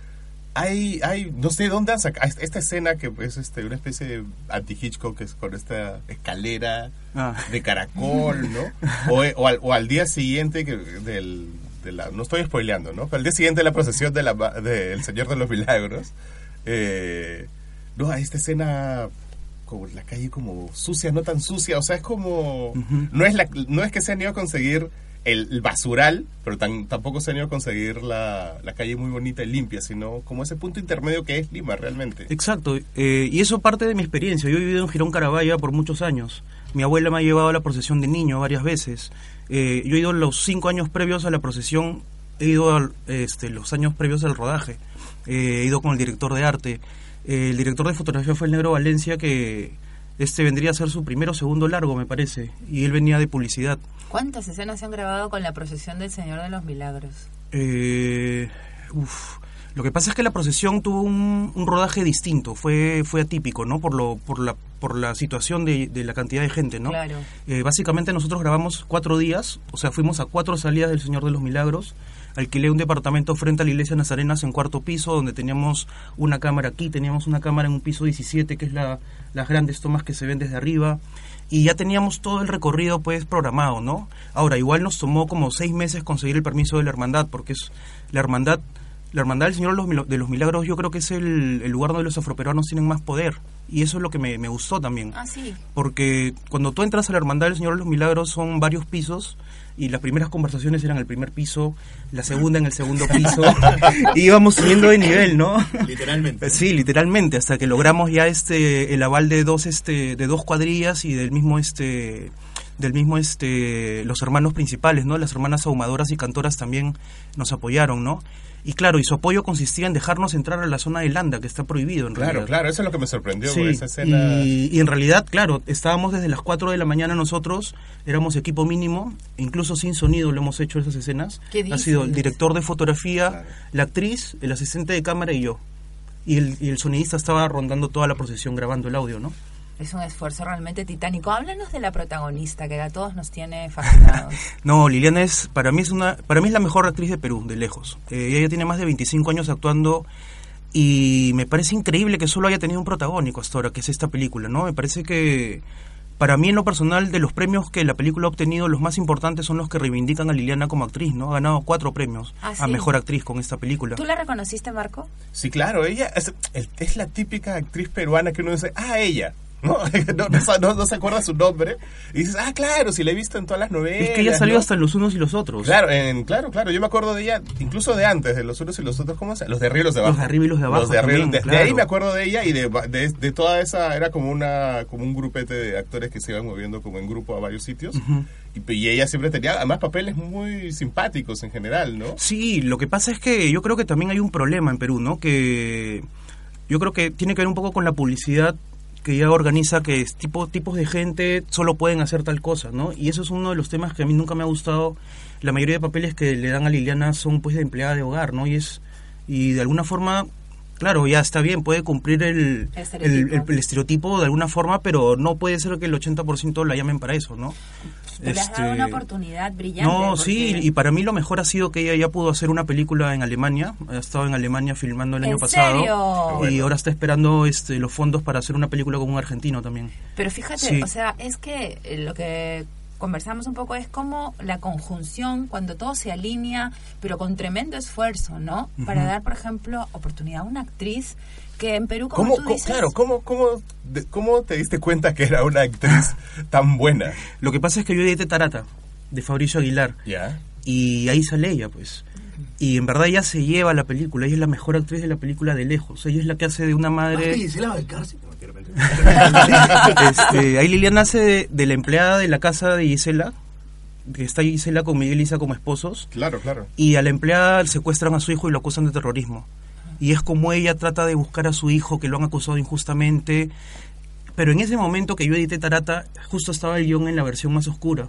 Hay, hay, no sé dónde han sacado esta escena que es este, una especie de anti-Hitchcock, que es con esta escalera ah. de caracol, ¿no? O, o, al, o al día siguiente que, del, de la, no estoy spoileando, ¿no? Pero al día siguiente de la procesión del de de Señor de los Milagros, eh... No, esta escena como la calle como sucia, no tan sucia, o sea, es como uh-huh. no es la no es que se han ido a conseguir el, el basural, pero tan, tampoco se han ido a conseguir la, la calle muy bonita y limpia, sino como ese punto intermedio que es Lima realmente. Exacto, eh, y eso parte de mi experiencia. Yo he vivido en Girón Carabaya por muchos años. Mi abuela me ha llevado a la procesión de niño varias veces. Eh, yo he ido los cinco años previos a la procesión, he ido a, este, los años previos al rodaje. Eh, he ido con el director de arte. El director de fotografía fue el Negro Valencia, que este vendría a ser su primero o segundo largo, me parece, y él venía de publicidad. ¿Cuántas escenas se han grabado con la procesión del Señor de los Milagros? Eh, uf. Lo que pasa es que la procesión tuvo un, un rodaje distinto, fue fue atípico, ¿no? Por lo por la por la situación de, de la cantidad de gente, ¿no? Claro. Eh, básicamente nosotros grabamos cuatro días, o sea, fuimos a cuatro salidas del Señor de los Milagros. Alquilé un departamento frente a la iglesia de las Arenas en cuarto piso, donde teníamos una cámara aquí, teníamos una cámara en un piso diecisiete, que es la, las grandes tomas que se ven desde arriba, y ya teníamos todo el recorrido pues programado, ¿no? Ahora, igual nos tomó como seis meses conseguir el permiso de la hermandad, porque es la hermandad, la hermandad del Señor de los Milagros, yo creo que es el, el lugar donde los afroperuanos tienen más poder, y eso es lo que me, me gustó también. Ah, sí. Porque cuando tú entras a la hermandad del Señor de los Milagros son varios pisos, y las primeras conversaciones eran el primer piso, la segunda en el segundo piso, y íbamos subiendo de nivel, ¿no? Literalmente. Sí, literalmente, hasta que logramos ya este el aval de dos este de dos cuadrillas y del mismo este del mismo este los hermanos principales, ¿no? Las hermanas ahumadoras y cantoras también nos apoyaron, ¿no? Y claro, y su apoyo consistía en dejarnos entrar a la zona de Landa, que está prohibido en claro, realidad. Claro, claro, eso es lo que me sorprendió, sí, esa escena. Y, y en realidad, claro, estábamos desde las cuatro de la mañana nosotros, éramos equipo mínimo, incluso sin sonido lo hemos hecho esas escenas. ¿Qué dices? Ha sido el director de fotografía, claro, la actriz, el asistente de cámara y yo. Y el, y el sonidista estaba rondando toda la procesión grabando el audio, ¿no? Es un esfuerzo realmente titánico. Háblanos de la protagonista, que a todos nos tiene fascinados. No, Liliana es, para mí es una, para mí es la mejor actriz de Perú, de lejos. Eh, ella tiene más de veinticinco años actuando y me parece increíble que solo haya tenido un protagónico hasta ahora, que es esta película, ¿no? Me parece que, para mí en lo personal, de los premios que la película ha obtenido, los más importantes son los que reivindican a Liliana como actriz, ¿no? Ha ganado cuatro premios ¿Ah, sí? a Mejor Actriz con esta película. ¿Tú la reconociste, Marco? Sí, claro, ella es, es la típica actriz peruana que uno dice, ah, ella. No, no, no, no, no se acuerda su nombre. Y dices, ah, claro, si la he visto en todas las novelas. Es que ella salió, ¿no?, hasta en Los Unos y los Otros. Claro, en, claro, claro. Yo me acuerdo de ella, incluso de antes, de Los Unos y los Otros, ¿cómo se llama? Los de arriba y los de abajo. Los de arriba y los de abajo. Los de arriba, también, de, claro. De ahí me acuerdo de ella y de, de, de toda esa. Era como una como un grupete de actores que se iban moviendo como en grupo a varios sitios. Uh-huh. y, y ella siempre tenía, además, papeles muy simpáticos en general, ¿no? Sí, lo que pasa es que yo creo que también hay un problema en Perú, ¿no? Que yo creo que tiene que ver un poco con la publicidad que ya organiza, que es tipo, tipos de gente solo pueden hacer tal cosa, ¿no? Y eso es uno de los temas que a mí nunca me ha gustado. La mayoría de papeles que le dan a Liliana son, pues, de empleada de hogar, ¿no? Y es y de alguna forma, claro, ya está bien, puede cumplir el estereotipo, el, el, el estereotipo de alguna forma, pero no puede ser que el ochenta por ciento la llamen para eso, ¿no? Te este, le has dado una oportunidad brillante. No, porque... sí, y para mí lo mejor ha sido que ella ya pudo hacer una película en Alemania. Ha estado en Alemania filmando el año pasado. ¿En serio? Bueno. Y ahora está esperando este, los fondos para hacer una película con un argentino también. Pero fíjate, sí, o sea, es que lo que conversamos un poco es como la conjunción, cuando todo se alinea, pero con tremendo esfuerzo, ¿no? Para uh-huh. dar, por ejemplo, oportunidad a una actriz que en Perú, como tú dices... Claro, ¿cómo, cómo, de, ¿cómo te diste cuenta que era una actriz tan buena? Lo que pasa es que yo edité Tarata, de Fabricio Aguilar, yeah. y ahí sale ella, pues. Y en verdad ella se lleva la película, ella es la mejor actriz de la película de lejos, ella es la que hace de una madre... Ay, Gisela va al cárcel. este, ahí Liliana hace de, de la empleada de la casa de Gisela, que está Gisela con Miguel y Isa como esposos. Claro, claro. Y a la empleada secuestran a su hijo y lo acusan de terrorismo. Y es como ella trata de buscar a su hijo, que lo han acusado injustamente. Pero en ese momento que yo edité Tarata, justo estaba el guión en la versión más oscura.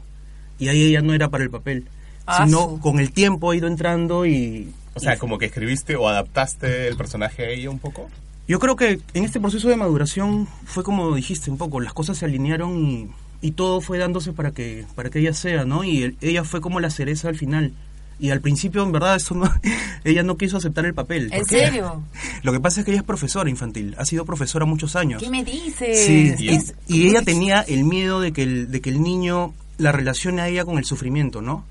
Y ahí ella no era para el papel. Ah, sino sí. Con el tiempo ha ido entrando y... O sea, y... como que escribiste o adaptaste el personaje a ella un poco. Yo creo que en este proceso de maduración fue como dijiste un poco. Las cosas se alinearon y, y todo fue dándose para que, para que ella sea, ¿no? Y el, ella fue como la cereza al final. Y al principio, en verdad, eso no, ella no quiso aceptar el papel. ¿En serio? Lo que pasa es que ella es profesora infantil, ha sido profesora muchos años. ¿Qué me dices? Sí, y, es, y ella tenía el miedo de que el, de que el niño la relacione a ella con el sufrimiento, ¿no?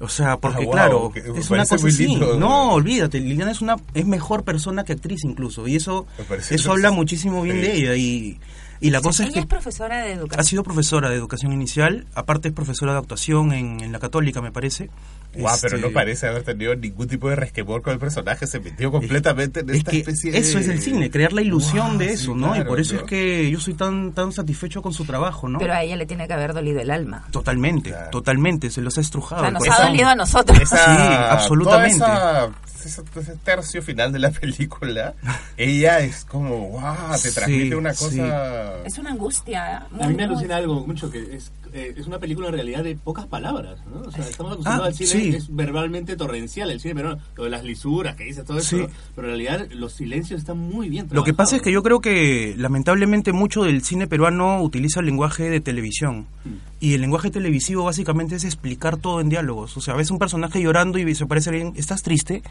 O sea, porque ah, wow, claro, que, es una cosa así. No, olvídate, Liliana es una es mejor persona que actriz incluso. Y eso eso habla muchísimo bien sí. de ella. Y, y la o sea, cosa es que... Ella es profesora de educación. Ha sido profesora de educación inicial, aparte es profesora de actuación en, en la Católica, me parece. Guau, este... pero no parece haber tenido ningún tipo de resquemor con el personaje, se metió completamente es, en esta es que especie de... Eso es el cine, crear la ilusión wow, de eso, sí, ¿no? Claro, y por eso pero... es que yo soy tan tan satisfecho con su trabajo, ¿no? Pero a ella le tiene que haber dolido el alma. Totalmente, claro. totalmente, se los ha estrujado. O sea, nos ha dolido a nosotros. Esa, sí, absolutamente. Toda esa, ese tercio final de la película, ella es como, wow, te transmite sí, una cosa... Sí. Es una angustia. Muy, a mí me alucina algo mucho que es... Eh, es una película en realidad de pocas palabras, ¿no? O sea, estamos acostumbrados ah, al cine, sí. es verbalmente torrencial el cine, pero lo de las lisuras que dices, todo sí. eso, pero en realidad los silencios están muy bien trabajados. Lo que pasa es que yo creo que lamentablemente mucho del cine peruano utiliza el lenguaje de televisión, hmm. y el lenguaje televisivo básicamente es explicar todo en diálogos, o sea, ves un personaje llorando y se parece a alguien, ¿estás triste?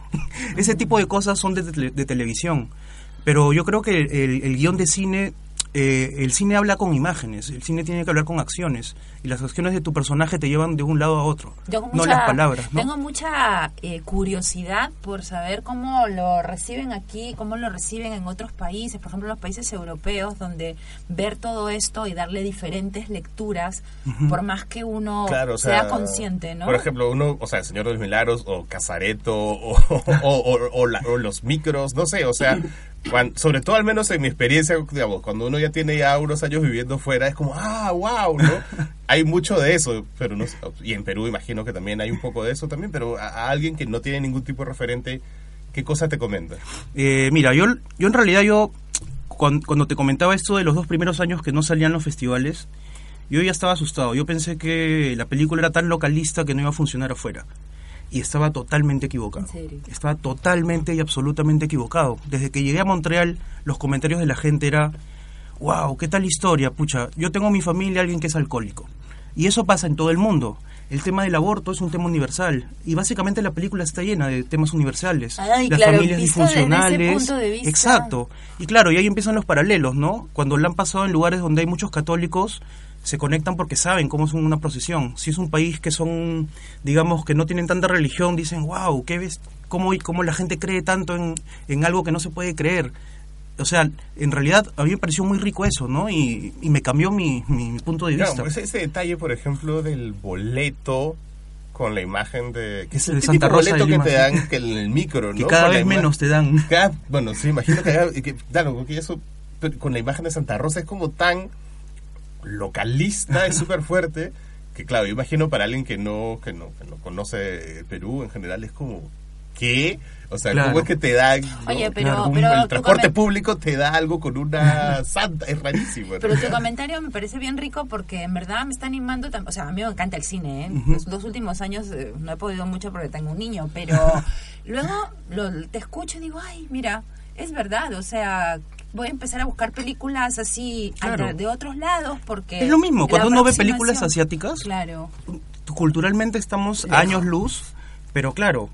Ese tipo de cosas son de, te- de televisión, pero yo creo que el, el guión de cine... Eh, el cine habla con imágenes, el cine tiene que hablar con acciones y las acciones de tu personaje te llevan de un lado a otro, mucha, no las palabras, ¿no? Tengo mucha eh, curiosidad por saber cómo lo reciben aquí, cómo lo reciben en otros países, por ejemplo los países europeos, donde ver todo esto y darle diferentes lecturas, uh-huh. por más que uno claro, sea, sea consciente, ¿no? Por ejemplo, uno, o sea, el Señor de los Milagros o Casareto o, o, o, o, la, o los micros, no sé, o sea... Cuando, sobre todo al menos en mi experiencia, digamos, cuando uno ya tiene ya unos años viviendo fuera, es como, ah, wow, ¿no? hay mucho de eso, pero no, y en Perú imagino que también hay un poco de eso también, pero a, a alguien que no tiene ningún tipo de referente, ¿qué cosa te comenta? Eh, mira, yo, yo en realidad, yo cuando, cuando te comentaba esto de los dos primeros años que no salían los festivales, yo ya estaba asustado. Yo pensé que la película era tan localista que no iba a funcionar afuera. Y estaba totalmente equivocado. Estaba totalmente y absolutamente equivocado. Desde que llegué a Montreal, los comentarios de la gente era: wow, qué tal historia, pucha, yo tengo en mi familia alguien que es alcohólico. Y eso pasa en todo el mundo. El tema del aborto es un tema universal. Y básicamente la película está llena de temas universales. Ah, y las claro, familias disfuncionales. Desde ese punto de vista. Exacto. Y claro, y ahí empiezan los paralelos, ¿no? Cuando la han pasado en lugares donde hay muchos católicos, se conectan porque saben cómo es una procesión. Si es un país que son, digamos, que no tienen tanta religión, dicen, wow, ¿qué ves? ¿Cómo, cómo la gente cree tanto en, en algo que no se puede creer? O sea, en realidad a mí me pareció muy rico eso, ¿no? Y, y me cambió mi, mi, mi punto de vista. Claro, ese, ese detalle, por ejemplo, del boleto con la imagen de... Que es el de Santa Rosa de Lima, que te dan, que el, el micro, ¿no? Que cada vez menos te dan. Cada, bueno, sí, imagino que... que claro, porque eso, con la imagen de Santa Rosa es como tan... localista, es súper fuerte, que claro, yo imagino para alguien que no, que no, que no conoce Perú en general es como, ¿qué? O sea, claro. ¿Cómo es que te da, oye, no, pero, un, pero el transporte público te da algo con una santa? Es rarísimo, ¿no? Pero tu comentario me parece bien rico porque en verdad me está animando, tam- o sea, a mí me encanta el cine, ¿eh? Uh-huh. Los dos últimos años eh, no he podido mucho porque tengo un niño, pero luego lo, te escucho y digo, ay, mira, es verdad, o sea... voy a empezar a buscar películas así, claro, de otros lados, porque... Es lo mismo, cuando uno ve películas asiáticas, claro, culturalmente estamos lejos, años luz, pero claro,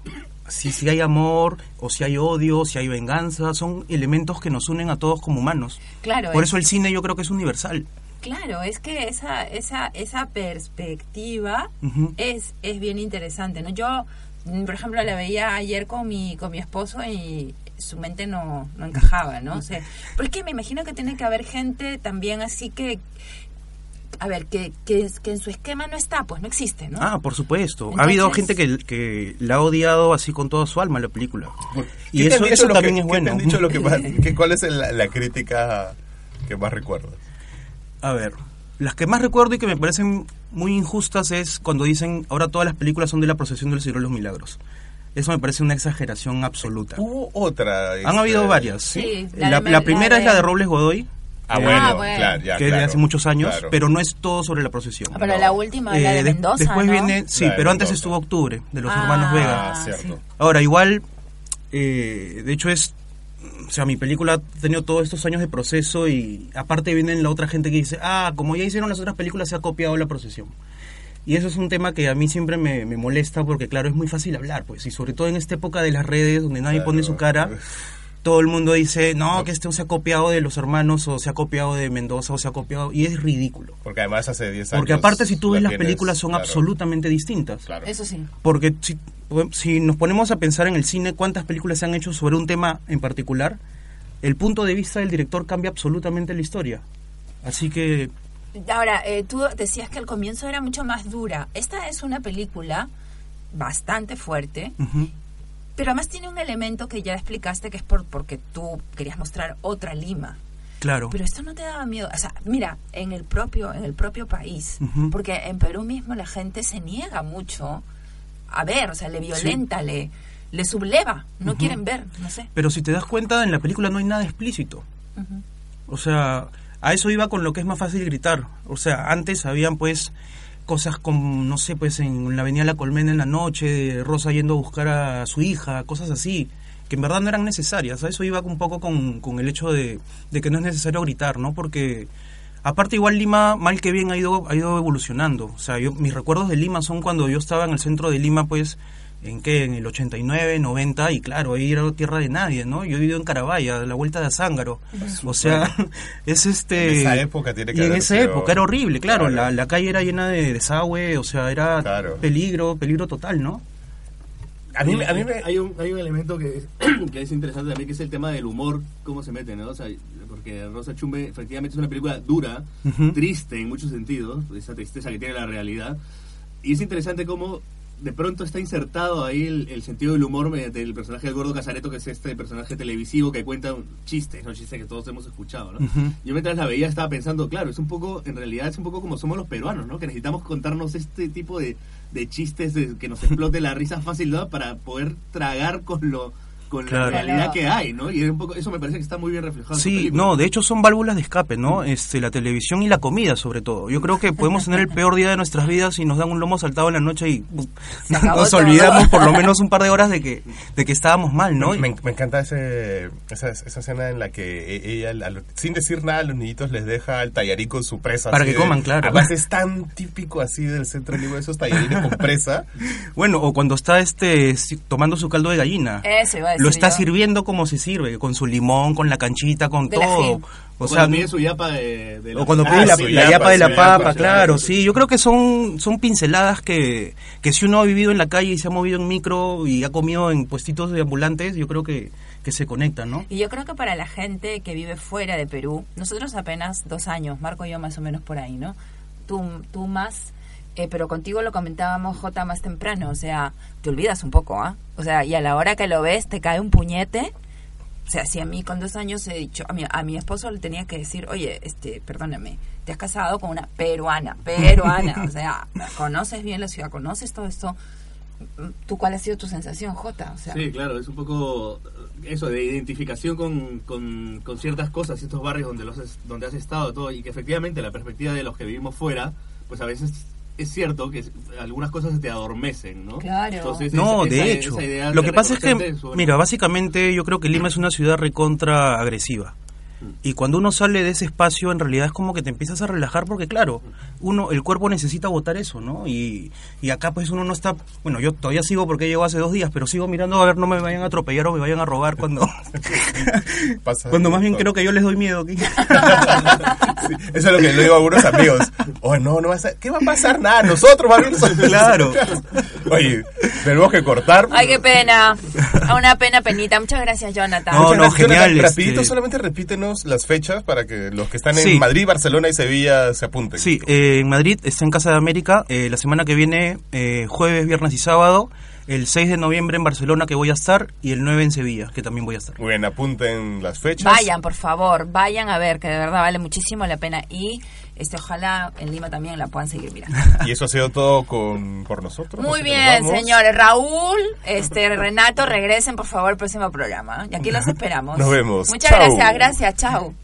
si, si hay amor, o si hay odio, si hay venganza, son elementos que nos unen a todos como humanos. Claro. Por es, eso el cine yo creo que es universal. Claro, es que esa esa esa perspectiva, uh-huh, es es bien interesante, ¿no? Yo, por ejemplo, la veía ayer con mi con mi esposo y... su mente no, no encajaba, ¿no? O sea, porque me imagino que tiene que haber gente también así que, a ver, que, que, que en su esquema no está, pues no existe, ¿no? Ah, por supuesto. Entonces, ha habido gente que, que la ha odiado así con toda su alma la película. Y eso, eso también que, es bueno. ¿Qué te han dicho lo que más, que, cuál es la, la crítica que más recuerdas? A ver, las que más recuerdo y que me parecen muy injustas es cuando dicen, ahora todas las películas son de la procesión del Señor de los Milagros. Eso me parece una exageración absoluta. Hubo otra. Este... Han habido varias. Sí, la, la, de, la primera la de... es la de Robles Godoy. Ah, bueno, ah, bueno. Claro, ya, que claro, de hace muchos años, claro, pero no es todo sobre la procesión. Ah, pero no, la última, eh, la de Mendoza, después, ¿no? Viene, sí, pero antes estuvo Octubre, de los ah, hermanos Vega. Ah, cierto. Sí. Ahora, igual, eh, de hecho es... O sea, mi película ha tenido todos estos años de proceso y aparte viene la otra gente que dice, ah, como ya hicieron las otras películas, se ha copiado la procesión. Y eso es un tema que a mí siempre me, me molesta porque, claro, es muy fácil hablar, pues. Y sobre todo en esta época de las redes, donde nadie claro. pone su cara, todo el mundo dice, no, no, que este se ha copiado de los hermanos, o se ha copiado de Mendoza, o se ha copiado... Y es ridículo. Porque además hace diez años... Porque aparte, si tú ves, la las películas son claro. absolutamente distintas. Claro. Eso sí. Porque si, si nos ponemos a pensar en el cine, ¿cuántas películas se han hecho sobre un tema en particular? El punto de vista del director cambia absolutamente la historia. Así que... Ahora, eh, tú decías que al comienzo era mucho más dura. Esta es una película bastante fuerte, uh-huh, pero además tiene un elemento que ya explicaste que es por porque tú querías mostrar otra Lima. Claro. Pero esto no te daba miedo. O sea, mira, en el propio, en el propio país, uh-huh, porque en Perú mismo la gente se niega mucho a ver, o sea, le violenta, sí, le, le subleva, no uh-huh quieren ver, no sé. Pero si te das cuenta, en la película no hay nada explícito. Uh-huh. O sea... A eso iba con lo que es más fácil gritar. O sea, antes habían pues cosas como, no sé, pues en la Avenida La Colmena en la noche, Rosa yendo a buscar a su hija, cosas así, que en verdad no eran necesarias. A eso iba un poco con, con el hecho de, de que no es necesario gritar, ¿no? Porque aparte igual Lima, mal que bien, ha ido, ha ido evolucionando. O sea, yo, mis recuerdos de Lima son cuando yo estaba en el centro de Lima, pues... ¿En qué? En el ochenta y nueve, noventa, y claro, ahí era tierra de nadie, ¿no? Yo he vivido en Carabaya, a la vuelta de Azángaro. Uh-huh. O sea, es este... En esa época tiene que haber... Y en esa sido... época era horrible, claro, claro. La, la calle era llena de desagüe, o sea, era claro. peligro, peligro total, ¿no? A mí, a mí me... Hay un, hay un elemento que es, que es interesante también, que es el tema del humor, cómo se mete, ¿no? O sea, porque Rosa Chumbe, efectivamente, es una película dura, uh-huh, triste en muchos sentidos, esa tristeza que tiene la realidad, y es interesante cómo... de pronto está insertado ahí el, el sentido del humor mediante el personaje del gordo Casareto, que es este personaje televisivo que cuenta chistes, ¿no? Chistes que todos hemos escuchado, ¿no? Uh-huh. Yo mientras la veía estaba pensando, claro, es un poco, en realidad es un poco como somos los peruanos, ¿no? Que necesitamos contarnos este tipo de, de chistes de, que nos explote la risa fácil, ¿no? Para poder tragar con lo... con claro. la realidad que hay, ¿no? Y es un poco, eso me parece que está muy bien reflejado. Sí, no, de hecho son válvulas de escape, ¿no? Este, la televisión y la comida, sobre todo. Yo creo que podemos tener el peor día de nuestras vidas y nos dan un lomo saltado en la noche y nos todo. olvidamos por lo menos un par de horas de que de que estábamos mal, ¿no? Me, me encanta ese, esa, esa escena en la que ella, al, sin decir nada, a los niñitos les deja el tallarín con su presa. Para que de, coman, claro. Además es tan típico así del centro de esos tallarines con presa. Bueno, o cuando está este tomando su caldo de gallina. Eso iba a decir. Lo está sirviendo como se sirve, con su limón, con la canchita, con de todo. O, o sea, cuando pide su yapa de, de la papa. O cuando pide ah, la, la yapa, yapa de la papa, yapa, claro, sí. Yo creo que son son pinceladas que, que si uno ha vivido en la calle y se ha movido en micro y ha comido en puestitos de ambulantes, yo creo que, que se conectan, ¿no? Y yo creo que para la gente que vive fuera de Perú, nosotros apenas dos años, Marco y yo más o menos por ahí, ¿no? Tú, tú más... Eh, pero contigo lo comentábamos, Jota, más temprano, o sea, te olvidas un poco, ¿ah? ¿eh? O sea, y a la hora que lo ves te cae un puñete. O sea, si a mí con dos años he dicho, a mi, a mi esposo le tenía que decir, oye, este, perdóname, te has casado con una peruana, peruana, o sea, conoces bien la ciudad, conoces todo esto. ¿Tú cuál ha sido tu sensación, Jota? O sea, sí, claro, es un poco eso de identificación con, con, con ciertas cosas, ciertos barrios donde, los, donde has estado, todo, y que efectivamente la perspectiva de los que vivimos fuera, pues a veces... Es cierto que algunas cosas te adormecen, ¿no? Claro. Entonces, no, esa, de esa, hecho. Esa lo que pasa es que, bueno. mira, básicamente yo creo que Lima es una ciudad recontra agresiva. Y cuando uno sale de ese espacio, en realidad es como que te empiezas a relajar porque, claro, uno el cuerpo necesita botar eso, ¿no? Y, y acá, pues, uno no está... Bueno, yo todavía sigo porque llego hace dos días, pero sigo mirando a ver no me vayan a atropellar o me vayan a robar cuando... Pasa cuando más bien todo. Creo que yo les doy miedo aquí. Sí, eso es lo que le digo a algunos amigos. Oh, no, no va a ser, ¿qué va a pasar? Nada, nosotros vamos a ver. Claro. Oye, tenemos que cortar. Ay, qué pena. Una pena, penita. Muchas gracias, Jonathan. No, Muchas no, gracias, genial. Jonathan, rapidito, este... solamente repítenos las fechas para que los que están en sí. Madrid, Barcelona y Sevilla se apunten. Sí, eh, en Madrid está en Casa de América. Eh, la semana que viene, eh, jueves, viernes y sábado. El seis de noviembre en Barcelona, que voy a estar, y el nueve en Sevilla, que también voy a estar. Muy bien, apunten las fechas. Vayan, por favor, vayan a ver, que de verdad vale muchísimo la pena. Y este ojalá en Lima también la puedan seguir mirando. Y eso ha sido todo con por nosotros. Muy bien, señores. Raúl, este Renato, regresen, por favor, al próximo programa. Y aquí los esperamos. Nos vemos. Muchas chau. gracias, gracias, chao.